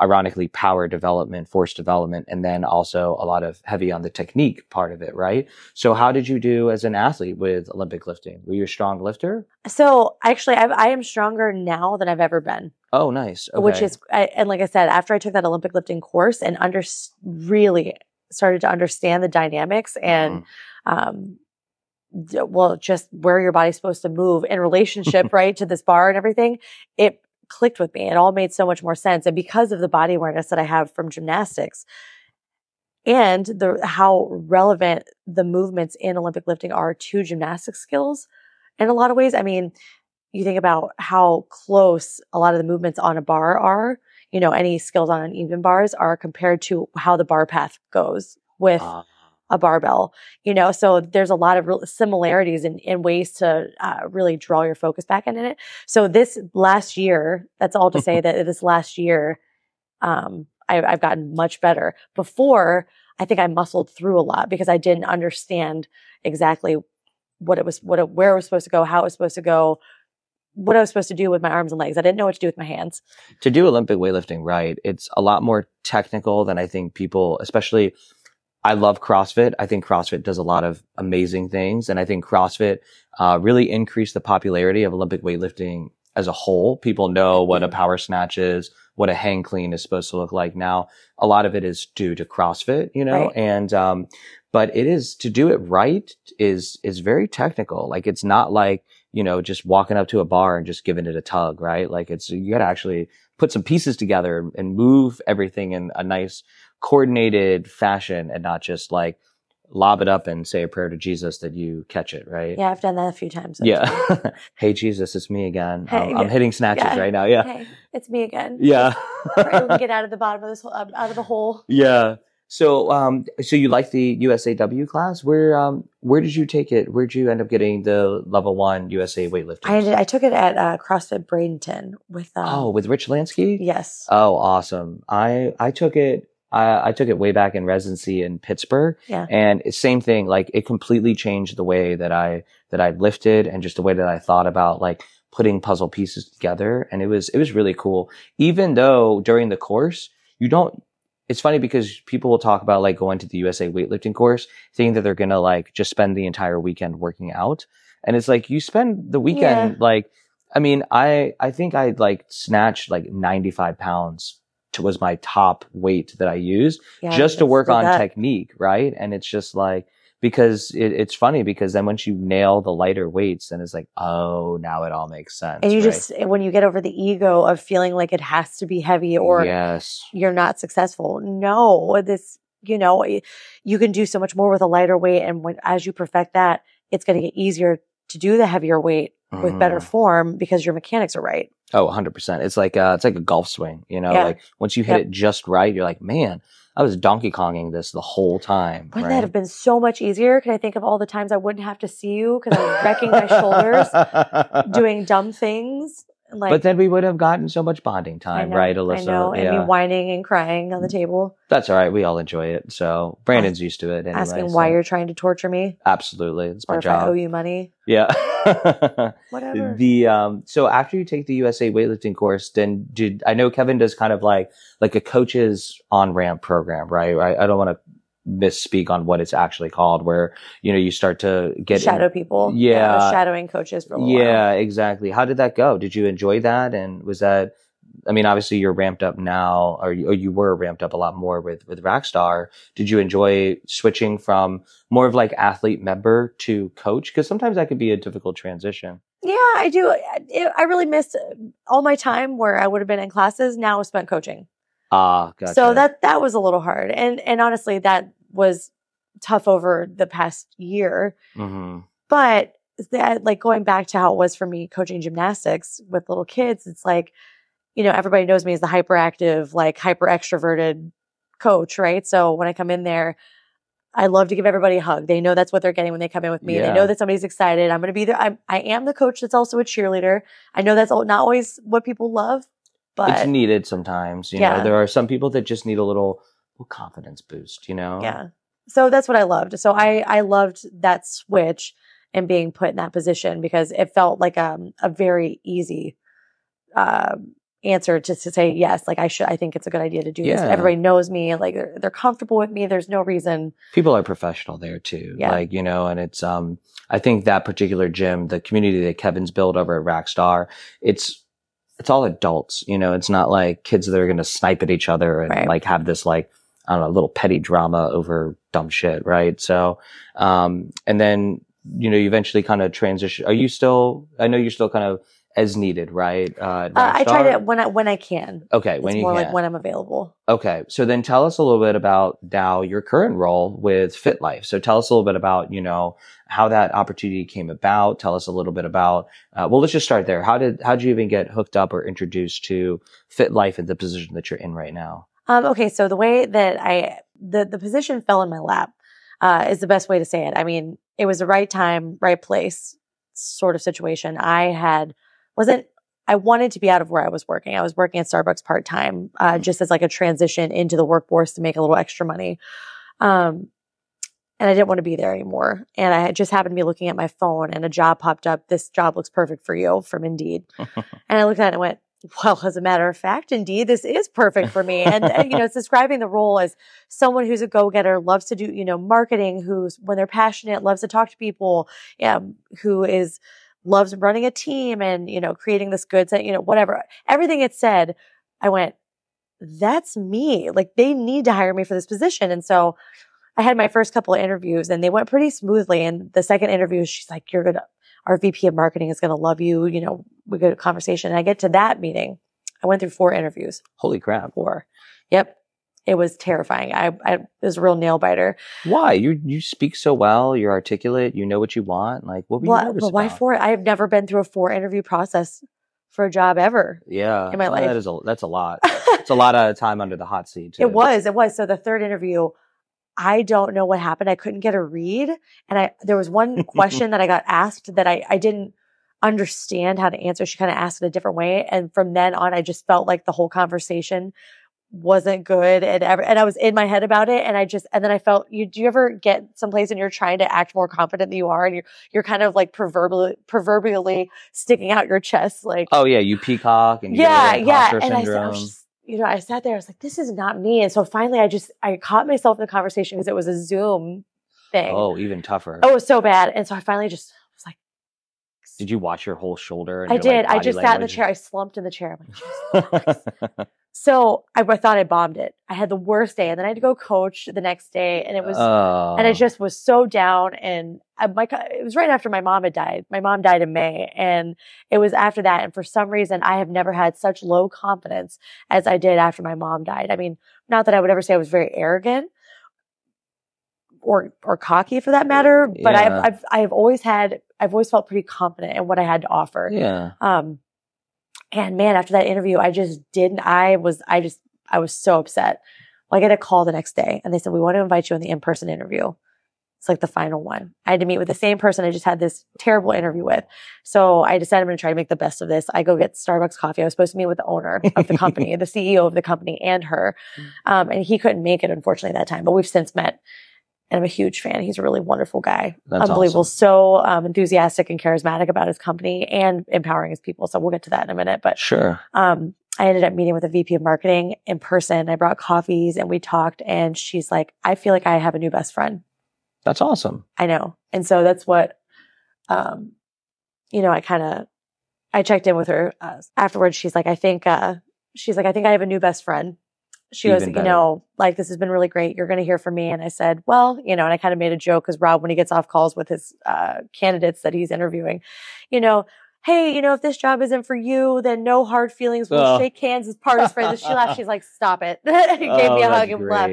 ironically, power development, force development, and then also a lot of heavy on the technique part of it, right? So how did you do as an athlete with Olympic lifting? Were you a strong lifter? So actually, I've, I am stronger now than I've ever been. Oh, nice. Okay. Which is, I, and like I said, after I took that Olympic lifting course and under, really started to understand the dynamics and, mm. um, d- well, just where your body's supposed to move in relationship, right, to this bar and everything, it clicked with me. It all made so much more sense. And because of the body awareness that I have from gymnastics and the how relevant the movements in Olympic lifting are to gymnastics skills in a lot of ways. I mean, you think about how close a lot of the movements on a bar are, you know, any skills on uneven bars are compared to how the bar path goes with uh. a barbell, you know, so there's a lot of real similarities and, and ways to uh, really draw your focus back into it. So this last year, that's all to say that this last year, um, I, I've gotten much better. Before, I think I muscled through a lot because I didn't understand exactly what it was, what it, where it was supposed to go, how it was supposed to go, what I was supposed to do with my arms and legs. I didn't know what to do with my hands. To do Olympic weightlifting right, it's a lot more technical than I think people, especially. I love CrossFit. I think CrossFit does a lot of amazing things. And I think CrossFit uh really increased the popularity of Olympic weightlifting as a whole. People know what a power snatch is, what a hang clean is supposed to look like now. A lot of it is due to CrossFit, you know, right. and um But it is, to do it right is, is very technical. Like, it's not like, you know, just walking up to a bar and just giving it a tug, right? Like, it's, you gotta actually put some pieces together and move everything in a nice coordinated fashion, and not just like lob it up and say a prayer to Jesus that you catch it, right? Yeah, I've done that a few times. Yeah. Hey, Jesus, it's me again. Hey, I'm, I'm hitting snatches yeah. right now. Yeah. Hey, it's me again. Yeah. Get out of the bottom of this, out of the hole. Yeah. So, um, so you like the U S A W class? Where, um, where did you take it? Where did you end up getting the level one U S A weightlifting? I did, I took it at uh, CrossFit Bradenton with um, oh, with Rich Lansky. Yes. Oh, awesome! I I took it. I, I took it way back in residency in Pittsburgh. Yeah. And it's same thing. Like, it completely changed the way that I that I lifted, and just the way that I thought about like putting puzzle pieces together. And it was it was really cool. Even though during the course you don't. It's funny because people will talk about like going to the U S A weightlifting course, thinking that they're going to like just spend the entire weekend working out. And it's like, you spend the weekend, yeah. like, I mean, I, I think I like snatched like ninety-five pounds to, was my top weight that I used yeah, just to work on that. Technique. Right. And it's just like, because it, it's funny because then once you nail the lighter weights, then it's like, oh, now it all makes sense. And you right? just, when you get over the ego of feeling like it has to be heavy or yes. you're not successful. No, this, you know, you can do so much more with a lighter weight. And when, as you perfect that, it's going to get easier to do the heavier weight mm. with better form because your mechanics are right. Oh, one hundred percent. It's like a, it's like a golf swing, you know, yeah. like once you hit yep. it just right, you're like, man, I was Donkey Konging this the whole time. Wouldn't right? that have been so much easier? Can I think of all the times I wouldn't have to see you because I was wrecking my shoulders doing dumb things? Like, but then we would have gotten so much bonding time, know, right, Alyssa? I know, and yeah. me whining and crying on the table. That's all right. We all enjoy it. So Brandon's used to it anyway. Asking so. Why you're trying to torture me? Absolutely. It's my or if job. I owe you money. Yeah. Whatever. The um, so after you take the U S A weightlifting course, then did I know Kevin does kind of like like a coach's on-ramp program, right? I, I don't want to misspeak on what it's actually called, where you know you start to get shadow in, people. Yeah, yeah shadowing coaches for a little yeah, while. Exactly. How did that go? Did you enjoy that? And was that? I mean, obviously you're ramped up now, or you, or you were ramped up a lot more with with Rackstar. Did you enjoy switching from more of like athlete member to coach? Because sometimes that could be a difficult transition. Yeah, I do. I, I really missed all my time where I would have been in classes. Now I spent coaching. Ah, gotcha. So that that was a little hard, and and honestly, that was tough over the past year. Mm-hmm. But that, like, going back to how it was for me coaching gymnastics with little kids, it's like, you know, everybody knows me as the hyperactive, like hyper extroverted coach, right? So when I come in there, I love to give everybody a hug. They know that's what they're getting when they come in with me. Yeah. They know that somebody's excited. I'm going to be there. I'm, I am the coach that's also a cheerleader. I know that's not always what people love. But it's needed sometimes, you yeah. know, there are some people that just need a little, little confidence boost, you know? Yeah. So that's what I loved. So I, I loved that switch and being put in that position because it felt like um, a very easy uh, answer just to say, yes, like I should, I think it's a good idea to do yeah. this. Everybody knows me. Like they're, they're comfortable with me. There's no reason. People are professional there too. Yeah. Like, you know, and it's, um, I think that particular gym, the community that Kevin's built over at Rackstar, it's, it's all adults, you know, it's not like kids that are going to snipe at each other and right. like have this like, I don't know, little petty drama over dumb shit. Right. So, um, and then, you know, you eventually kind of transition. Are you still, I know you're still kind of as needed, right? Uh, uh I try to when I, when I can. Okay. When it's you more can. Like when I'm available. Okay. So then tell us a little bit about now your current role with FitLife. So tell us a little bit about, you know, how that opportunity came about. Tell us a little bit about, uh, well, let's just start there. How did, how did you even get hooked up or introduced to FitLife and the position that you're in right now? Um, okay. So the way that I, the, the position fell in my lap, uh, is the best way to say it. I mean, it was the right time, right place sort of situation. I had, wasn't, I wanted to be out of where I was working. I was working at Starbucks part-time, uh, just as like a transition into the workforce to make a little extra money. Um, and I didn't want to be there anymore. And I just happened to be looking at my phone and a job popped up. This job looks perfect for you from Indeed. And I looked at it and went, well, as a matter of fact, Indeed, this is perfect for me. And, and you know, it's describing the role as someone who's a go-getter, loves to do, you know, marketing, who's, when they're passionate, loves to talk to people, yeah, who is, loves running a team and, you know, creating this good set, you know, whatever. Everything it said, I went, that's me. Like, they need to hire me for this position. And so I had my first couple of interviews and they went pretty smoothly. And the second interview, she's like, you're going to, our V P of marketing is going to love you. You know, we go to conversation. And I get to that meeting. I went through four interviews. Holy crap. Four. Yep. It was terrifying. I, I it was a real nail biter. Why? You you speak so well. You're articulate. You know what you want. Like, what were well, you nervous well, why about? Four? I've never been through a four interview process for a job ever. Yeah. In my life. That is a, that's a lot. It's a lot of time under the hot seat, too. It was. It was. So the third interview, I don't know what happened. I couldn't get a read. And I there was one question that I got asked that I, I didn't understand how to answer. She kind of asked it a different way. And from then on, I just felt like the whole conversation wasn't good, and ever, and I was in my head about it, and I just, and then I felt, you, do you ever get someplace and you're trying to act more confident than you are, and you're, you're kind of like proverbially, proverbially sticking out your chest, like, oh yeah, you peacock, and you yeah, yeah, and I, I was just, you know, I sat there, I was like, this is not me, and so finally, I just, I caught myself in the conversation because it was a Zoom thing. Oh, even tougher. Oh, it was so bad, and so I finally just was like, did you watch your whole shoulder? And I did. Like, I just language? sat in the chair. I slumped in the chair. I'm like, Jesus, relax. So I thought I bombed it. I had the worst day, and then I had to go coach the next day, and it was, oh. and I just was so down. And I, my, it was right after my mom had died. My mom died in May, and it was after that. And for some reason, I have never had such low confidence as I did after my mom died. I mean, not that I would ever say I was very arrogant or or cocky for that matter, but yeah. I've I've I've always had. I've always felt pretty confident in what I had to offer. Yeah. Um, and man, after that interview, I just didn't, I was, I just, I was so upset. Well, I get a call the next day and they said, we want to invite you on the in-person interview. It's like the final one. I had to meet with the same person I just had this terrible interview with. So I decided I'm going to try to make the best of this. I go get Starbucks coffee. I was supposed to meet with the owner of the company, the C E O of the company and her. Um, and he couldn't make it, unfortunately, that time, but we've since met. And I'm a huge fan. He's a really wonderful guy. That's unbelievable. Awesome. So um, enthusiastic and charismatic about his company and empowering his people. So we'll get to that in a minute. But sure. Um, I ended up meeting with a V P of marketing in person. I brought coffees and we talked. And she's like, I feel like I have a new best friend. That's awesome. I know. And so that's what, um, you know, I kind of, I checked in with her uh, afterwards. She's like, I think, uh, she's like, I think I have a new best friend. She goes, you know, like, this has been really great. You're going to hear from me. And I said, well, you know, and I kind of made a joke because Rob, when he gets off calls with his uh, candidates that he's interviewing, you know, hey, you know, if this job isn't for you, then no hard feelings. We'll oh. shake hands as part of friends. She laughed. She's like, stop it. He oh, gave me a hug and great. left.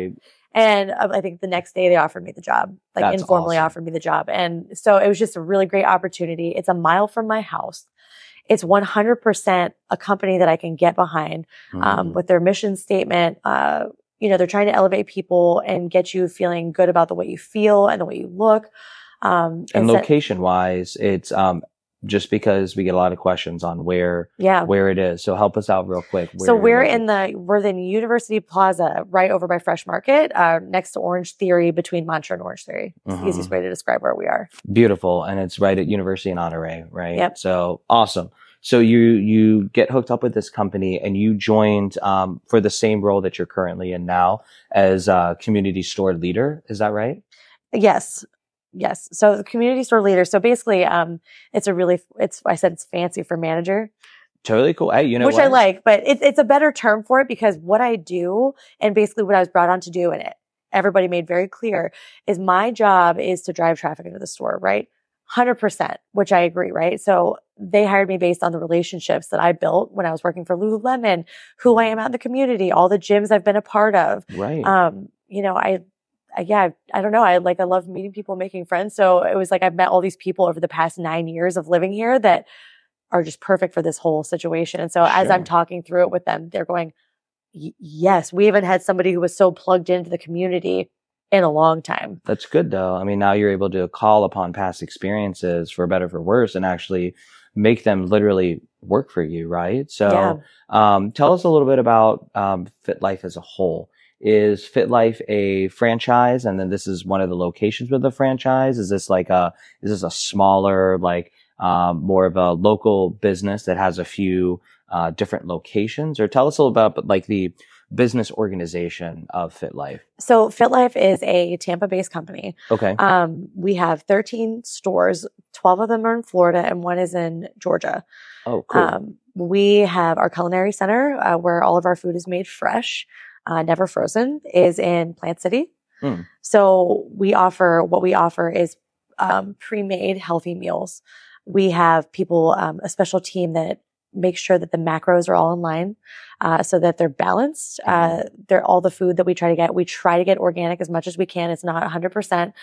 And um, I think the next day they offered me the job, like that's informally awesome. offered me the job. And so it was just a really great opportunity. It's a mile from my house. It's one hundred percent a company that I can get behind um, mm. with their mission statement. Uh, you know, they're trying to elevate people and get you feeling good about the way you feel and the way you look. Um, and location-wise, it's um, just because we get a lot of questions on where yeah. where it is. So help us out real quick. Where so we're in the we're in University Plaza, right over by Fresh Market, uh, next to Orange Theory, between Montreux and Orange Theory. It's mm-hmm. the easiest way to describe where we are. Beautiful, and it's right at University and Honoré, right? Yep. So awesome. So you, you get hooked up with this company and you joined, um, for the same role that you're currently in now as a community store leader. Is that right? Yes. Yes. So the community store leader. So basically, um, it's a really, it's, I said it's fancy for manager. Totally cool. Hey, you know, which what? I like, but it, it's a better term for it because what I do and basically what I was brought on to do in it, everybody made very clear is my job is to drive traffic into the store, right? one hundred percent, which I agree, right? So they hired me based on the relationships that I built when I was working for Lululemon, who I am out in the community, all the gyms I've been a part of. Right. Um, you know, I, I yeah, I, I don't know. I like, I love meeting people, making friends. So it was like, I've met all these people over the past nine years of living here that are just perfect for this whole situation. And so sure. as I'm talking through it with them, they're going, yes, we even had somebody who was so plugged into the community in a long time. That's good though. I mean, now you're able to call upon past experiences for better, for worse, and actually make them literally work for you. Right. So, yeah. um, tell us a little bit about, um, FitLife as a whole. Is FitLife a franchise? And then this is one of the locations with the franchise. Is this like a, is this a smaller, like, um, more of a local business that has a few, uh, different locations? Or tell us a little bit about like the business organization of FitLife. So FitLife is a Tampa-based company. Okay. Um, we have thirteen stores. twelve of them are in Florida and one is in Georgia. Oh, cool. Um, we have our culinary center uh, where all of our food is made fresh, uh, never frozen, is in Plant City. Mm. So we offer, what we offer is um, pre-made healthy meals. We have people, um, a special team that make sure that the macros are all in line, uh, so that they're balanced. Uh, they're all the food that we try to get. We try to get organic as much as we can. It's not one hundred percent.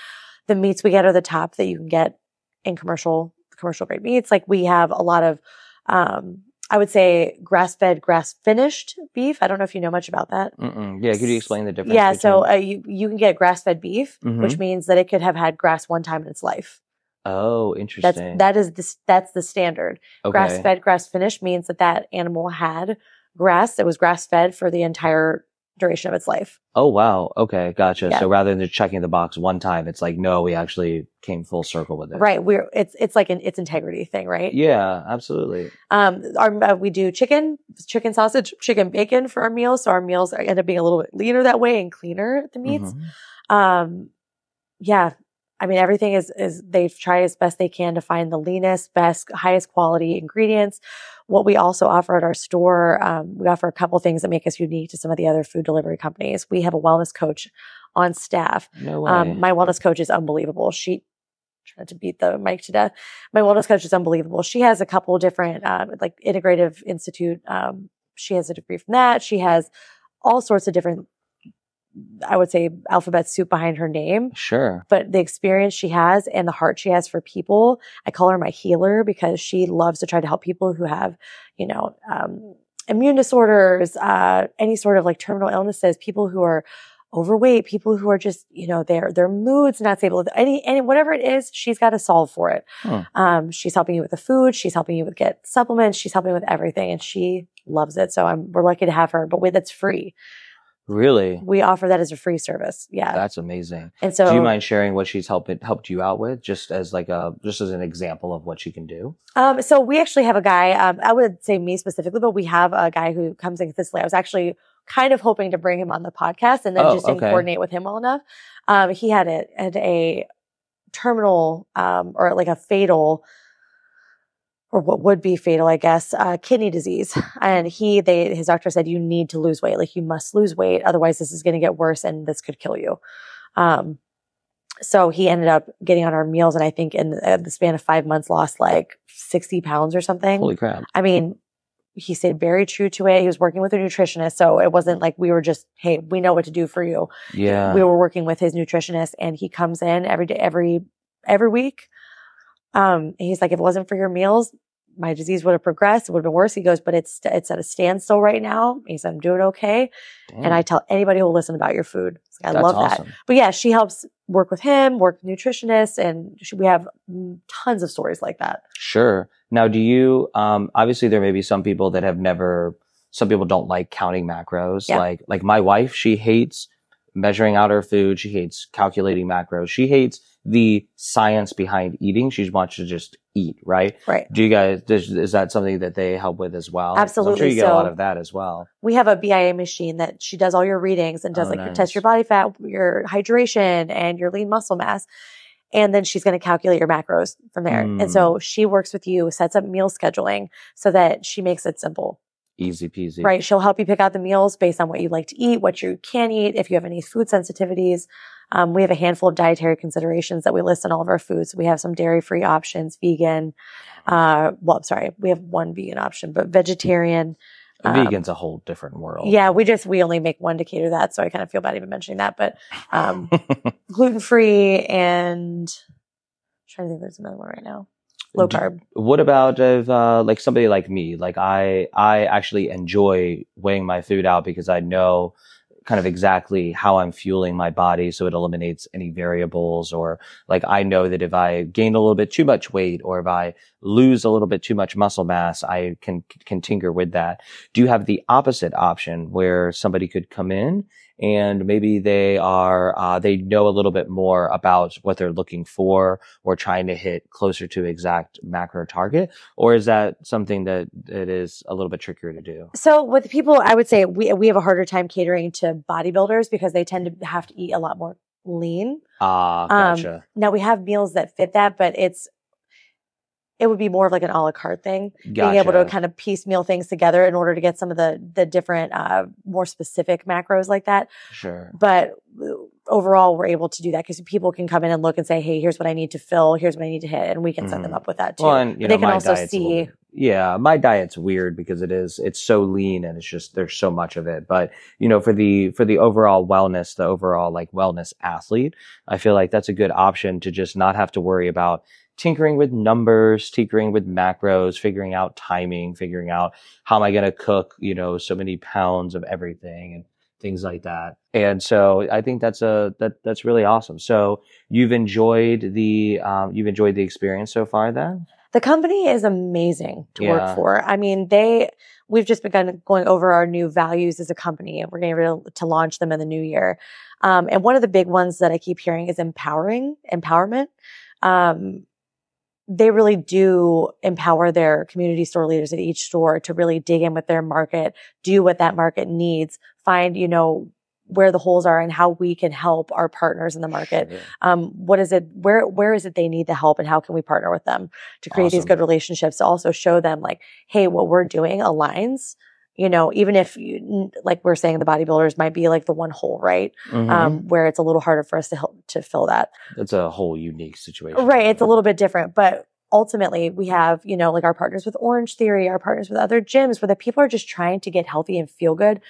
The meats we get are the top that you can get in commercial, commercial grade meats. Like we have a lot of, um, I would say grass-fed, grass-finished beef. I don't know if you know much about that. Mm-mm. Yeah, could you explain the difference? Yeah, between... so uh, you you can get grass-fed beef, mm-hmm. which means that it could have had grass one time in its life. Oh, interesting. That's, that is the, that's the standard. Okay. Grass-fed, grass-finished means that that animal had grass that was grass-fed for the entire duration of its life. Oh, wow. Okay, gotcha. Yeah. So rather than just checking the box one time, it's like, no, we actually came full circle with it. Right. We're it's it's like an it's integrity thing, right? Yeah, absolutely. Um, our, uh, we do chicken, chicken sausage, chicken bacon for our meals, so our meals are, end up being a little bit leaner that way and cleaner the meats. Mm-hmm. Um, yeah, I mean everything is is they've tried as best they can to find the leanest, best, highest quality ingredients. What we also offer at our store, um, we offer a couple things that make us unique to some of the other food delivery companies. We have a wellness coach on staff. No way. Um, my wellness coach is unbelievable. She tried to beat the mic to death. My wellness coach is unbelievable. She has a couple different, uh, like Integrative Institute. Um, she has a degree from that. She has all sorts of different, I would say, alphabet soup behind her name. Sure. But the experience she has and the heart she has for people, I call her my healer because she loves to try to help people who have, you know, um, immune disorders, uh, any sort of like terminal illnesses, people who are overweight, people who are just, you know, their, their mood's not stable, any, any, whatever it is, she's got to solve for it. Hmm. Um, she's helping you with the food. She's helping you with get supplements. She's helping with everything and she loves it. So I'm, we're lucky to have her, but with, it's free. Really? We offer that as a free service. Yeah. That's amazing. And so, do you mind sharing what she's helped helped you out with, just as like a just as an example of what she can do? Um, so we actually have a guy. Um, I wouldn't say me specifically, but we have a guy who comes in consistently. I was actually kind of hoping to bring him on the podcast and then oh, just didn't okay. coordinate with him well enough. Um, he had a had a terminal um, or like a fatal. or what would be fatal, I guess, uh, kidney disease. And he, they, his doctor said, you need to lose weight. Like you must lose weight. Otherwise this is going to get worse and this could kill you. Um, so he ended up getting on our meals. And I think in the, in the span of five months lost like sixty pounds or something. Holy crap. I mean, he stayed very true to it. He was working with a nutritionist. So it wasn't like we were just, hey, we know what to do for you. Yeah. We were working with his nutritionist and he comes in every day, every, every week. Um, he's like, if it wasn't for your meals, my disease would have progressed. It would have been worse. He goes, but it's, it's at a standstill right now. He said, I'm doing okay. Damn. And I tell anybody who will listen about your food. I That's love awesome. that. But yeah, she helps work with him, work with nutritionists, and she, we have tons of stories like that. Sure. Now, do you, um, obviously there may be some people that have never, some people don't like counting macros. Yeah. Like, like my wife, she hates measuring out her food. She hates calculating macros. She hates the science behind eating. She wants to just eat, right? Right. Do you guys, does, is that something that they help with as well? Absolutely. I'm sure you get so, a lot of that as well. We have a B I A machine that she does all your readings and does oh, like nice. your test your body fat, your hydration and your lean muscle mass. And then she's going to calculate your macros from there. Mm. And so she works with you, sets up meal scheduling so that she makes it simple. Easy peasy. Right. She'll help you pick out the meals based on what you like to eat, what you can eat, if you have any food sensitivities. Um, we have a handful of dietary considerations that we list in all of our foods. We have some dairy-free options, vegan. Uh, well, I'm sorry. We have one vegan option, but vegetarian. Um, Vegan's a whole different world. Yeah. We just, we only make one to cater that. So I kind of feel bad even mentioning that, but, um, gluten-free and I'm trying to think there's another one right now. Low carb. What about if, uh, like somebody like me, like I, I actually enjoy weighing my food out because I know kind of exactly how I'm fueling my body. So it eliminates any variables, or like, I know that if I gain a little bit too much weight or if I lose a little bit too much muscle mass, I can, can tinker with that. Do you have the opposite option where somebody could come in and maybe they are, uh, they know a little bit more about what they're looking for or trying to hit closer to exact macro target? Or is that something that it is a little bit trickier to do? So with people, I would say we, we have a harder time catering to bodybuilders because they tend to have to eat a lot more lean. Ah, gotcha. Um, now we have meals that fit that, but it's, it would be more of like an a la carte thing, gotcha. Being able to kind of piecemeal things together in order to get some of the the different, uh, more specific macros like that. Sure. But overall, we're able to do that because people can come in and look and say, hey, here's what I need to fill. Here's what I need to hit. And we can mm-hmm. set them up with that too. Well, and, you know, they can also see. Yeah, my diet's weird because it is, it's so lean and it's just, there's so much of it. But, you know, for the, for the overall wellness, the overall like wellness athlete, I feel like that's a good option to just not have to worry about tinkering with numbers, tinkering with macros, figuring out timing, figuring out how am I going to cook, you know, so many pounds of everything and things like that. And so I think that's a, that, that's really awesome. So you've enjoyed the, um, you've enjoyed the experience so far then? The company is amazing to yeah. work for. I mean, they, we've just begun going over our new values as a company, and we're getting ready to launch them in the new year. Um, and one of the big ones that I keep hearing is empowering, empowerment. Um, they really do empower their community store leaders at each store to really dig in with their market, do what that market needs, find, you know, where the holes are and how we can help our partners in the market. Sure. Um, what is it, where, where is it they need the help and how can we partner with them to create awesome. These good relationships, to also show them like, hey, what we're doing aligns, you know, even if you, like we're saying, the bodybuilders might be like the one hole, right? Mm-hmm. Um, where it's a little harder for us to help to fill that. It's a whole unique situation. Right. It's a little bit different, but ultimately we have, you know, like our partners with Orange Theory, our partners with other gyms where the people are just trying to get healthy and feel good.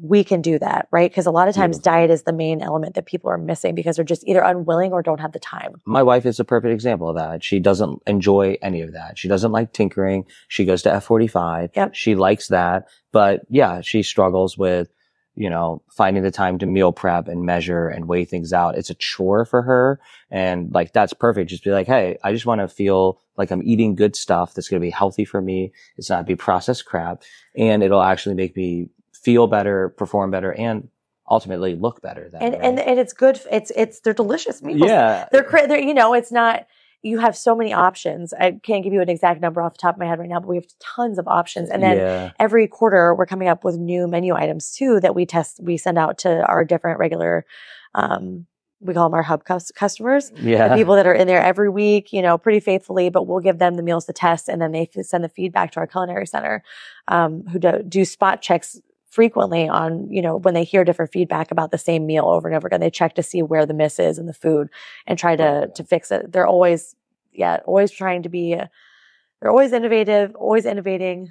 We can do that, right? Because a lot of times Beautiful. Diet is the main element that people are missing because they're just either unwilling or don't have the time. My wife is a perfect example of that. She doesn't enjoy any of that. She doesn't like tinkering. She goes to F forty-five. Yep. She likes that. But yeah, she struggles with, you know, finding the time to meal prep and measure and weigh things out. It's a chore for her. And like, that's perfect. Just be like, hey, I just want to feel like I'm eating good stuff that's going to be healthy for me. It's not be processed crap. And it'll actually make me feel better, perform better, and ultimately look better. Then, and, right? and and it's good. It's, it's, they're delicious meals. Yeah. They're, they're, you know, it's not, you have so many options. I can't give you an exact number off the top of my head right now, but we have tons of options. And then yeah. every quarter we're coming up with new menu items too, that we test, we send out to our different regular, um, we call them our hub customers, yeah. the people that are in there every week, you know, pretty faithfully, but we'll give them the meals to test. And then they send the feedback to our culinary center, um, who do, do spot checks frequently on, you know, when they hear different feedback about the same meal over and over again, they check to see where the miss is in the food and try to, to fix it. They're always, yeah, always trying to be, they're always innovative, always innovating.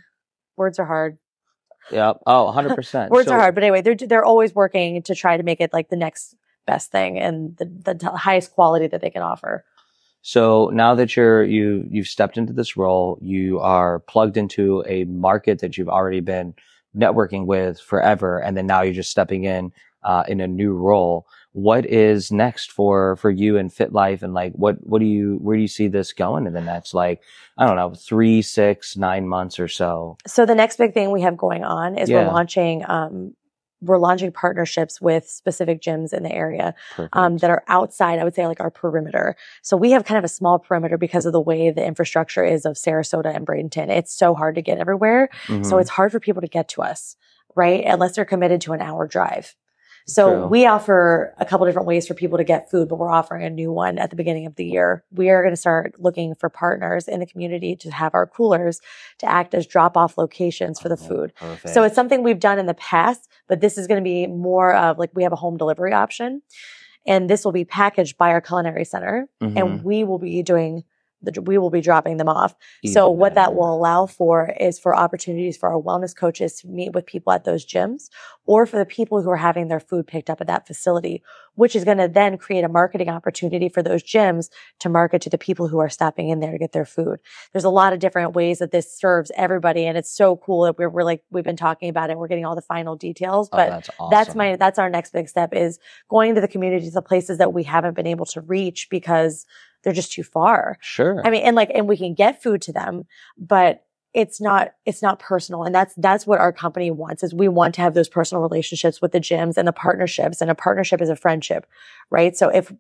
Words are hard. Yeah. Oh, one hundred percent. Words so, are hard. But anyway, they're, they're always working to try to make it like the next best thing and the, the highest quality that they can offer. So now that you're, you, you've stepped into this role, you are plugged into a market that you've already been networking with forever, and then now you're just stepping in uh in a new role. What is next for for you and FitLife, and like what what do you where do you see this going in the next, like, I don't know, three six nine months or so? So the next big thing we have going on is yeah. we're launching um we're launching partnerships with specific gyms in the area um, that are outside, I would say, like our perimeter. So we have kind of a small perimeter because of the way the infrastructure is of Sarasota and Bradenton. It's so hard to get everywhere. Mm-hmm. So it's hard for people to get to us, right? Unless they're committed to an hour drive. So True. We offer a couple different ways for people to get food, but we're offering a new one at the beginning of the year. We are going to start looking for partners in the community to have our coolers to act as drop-off locations for the food. Perfect. So it's something we've done in the past, but this is going to be more of like we have a home delivery option, and this will be packaged by our culinary center, mm-hmm. and we will be doing the, we will be dropping them off. Even so what better. That will allow for is for opportunities for our wellness coaches to meet with people at those gyms or for the people who are having their food picked up at that facility, which is going to then create a marketing opportunity for those gyms to market to the people who are stopping in there to get their food. There's a lot of different ways that this serves everybody. And it's so cool that we're, we're like, we've been talking about it. We're getting all the final details, but oh, that's, awesome. that's my, that's our next big step is going to the communities, the places that we haven't been able to reach because they're just too far. Sure. I mean, and like, and we can get food to them, but it's not, it's not personal. And that's, that's what our company wants is we want to have those personal relationships with the gyms and the partnerships, and a partnership is a friendship, right? So if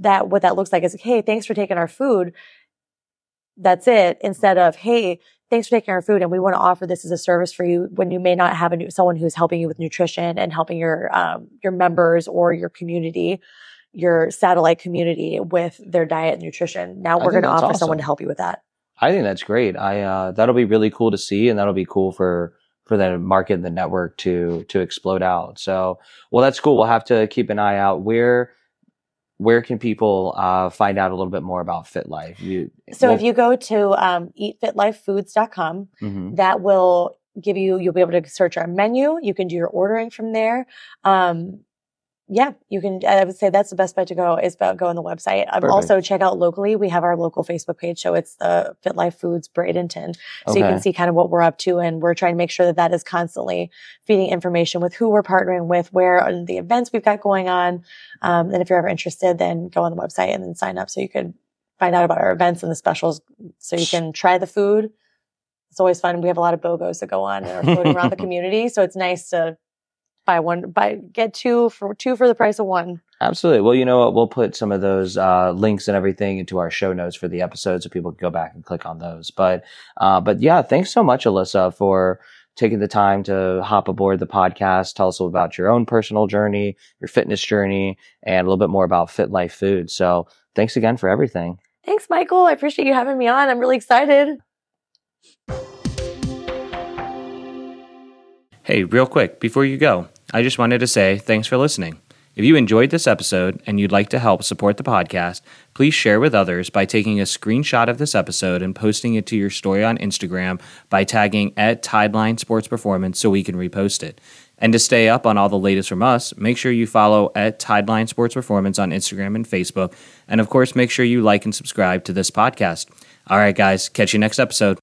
that, what that looks like is, hey, thanks for taking our food. That's it. Instead of, hey, thanks for taking our food, and we want to offer this as a service for you when you may not have a new, someone who's helping you with nutrition and helping your, um, your members or your community, your satellite community with their diet and nutrition. Now we're going to offer awesome. Someone to help you with that. I think that's great. I uh, that'll be really cool to see, and that'll be cool for for the market and the network to to explode out. So, well, that's cool. We'll have to keep an eye out. Where where can people uh, find out a little bit more about FitLife? You, so well, if you go to um, eat fit life foods dot com, mm-hmm. that will give you, you'll be able to search our menu. You can do your ordering from there. Um, Yeah, you can. I would say that's the best bet to go is go on the website. Um, also, check out locally. We have our local Facebook page, so it's the FitLife Foods Bradenton. So okay. you can see kind of what we're up to, and we're trying to make sure that that is constantly feeding information with who we're partnering with, where, and the events we've got going on. Um, and if you're ever interested, then go on the website and then sign up so you can find out about our events and the specials, so you can try the food. It's always fun. We have a lot of BOGOs that go on and are floating around the community, so it's nice to. Buy one, buy, get two for two for the price of one. Absolutely. Well, you know what? We'll put some of those uh, links and everything into our show notes for the episode, so people can go back and click on those. But, uh, but yeah, thanks so much, Alyssa, for taking the time to hop aboard the podcast. Tell us all about your own personal journey, your fitness journey, and a little bit more about FitLife Foods. So, thanks again for everything. Thanks, Michael. I appreciate you having me on. I'm really excited. Hey, real quick, before you go, I just wanted to say thanks for listening. If you enjoyed this episode and you'd like to help support the podcast, please share with others by taking a screenshot of this episode and posting it to your story on Instagram by tagging at Tideline Sports Performance so we can repost it. And to stay up on all the latest from us, make sure you follow at Tideline Sports Performance on Instagram and Facebook. And of course, make sure you like and subscribe to this podcast. All right, guys, catch you next episode.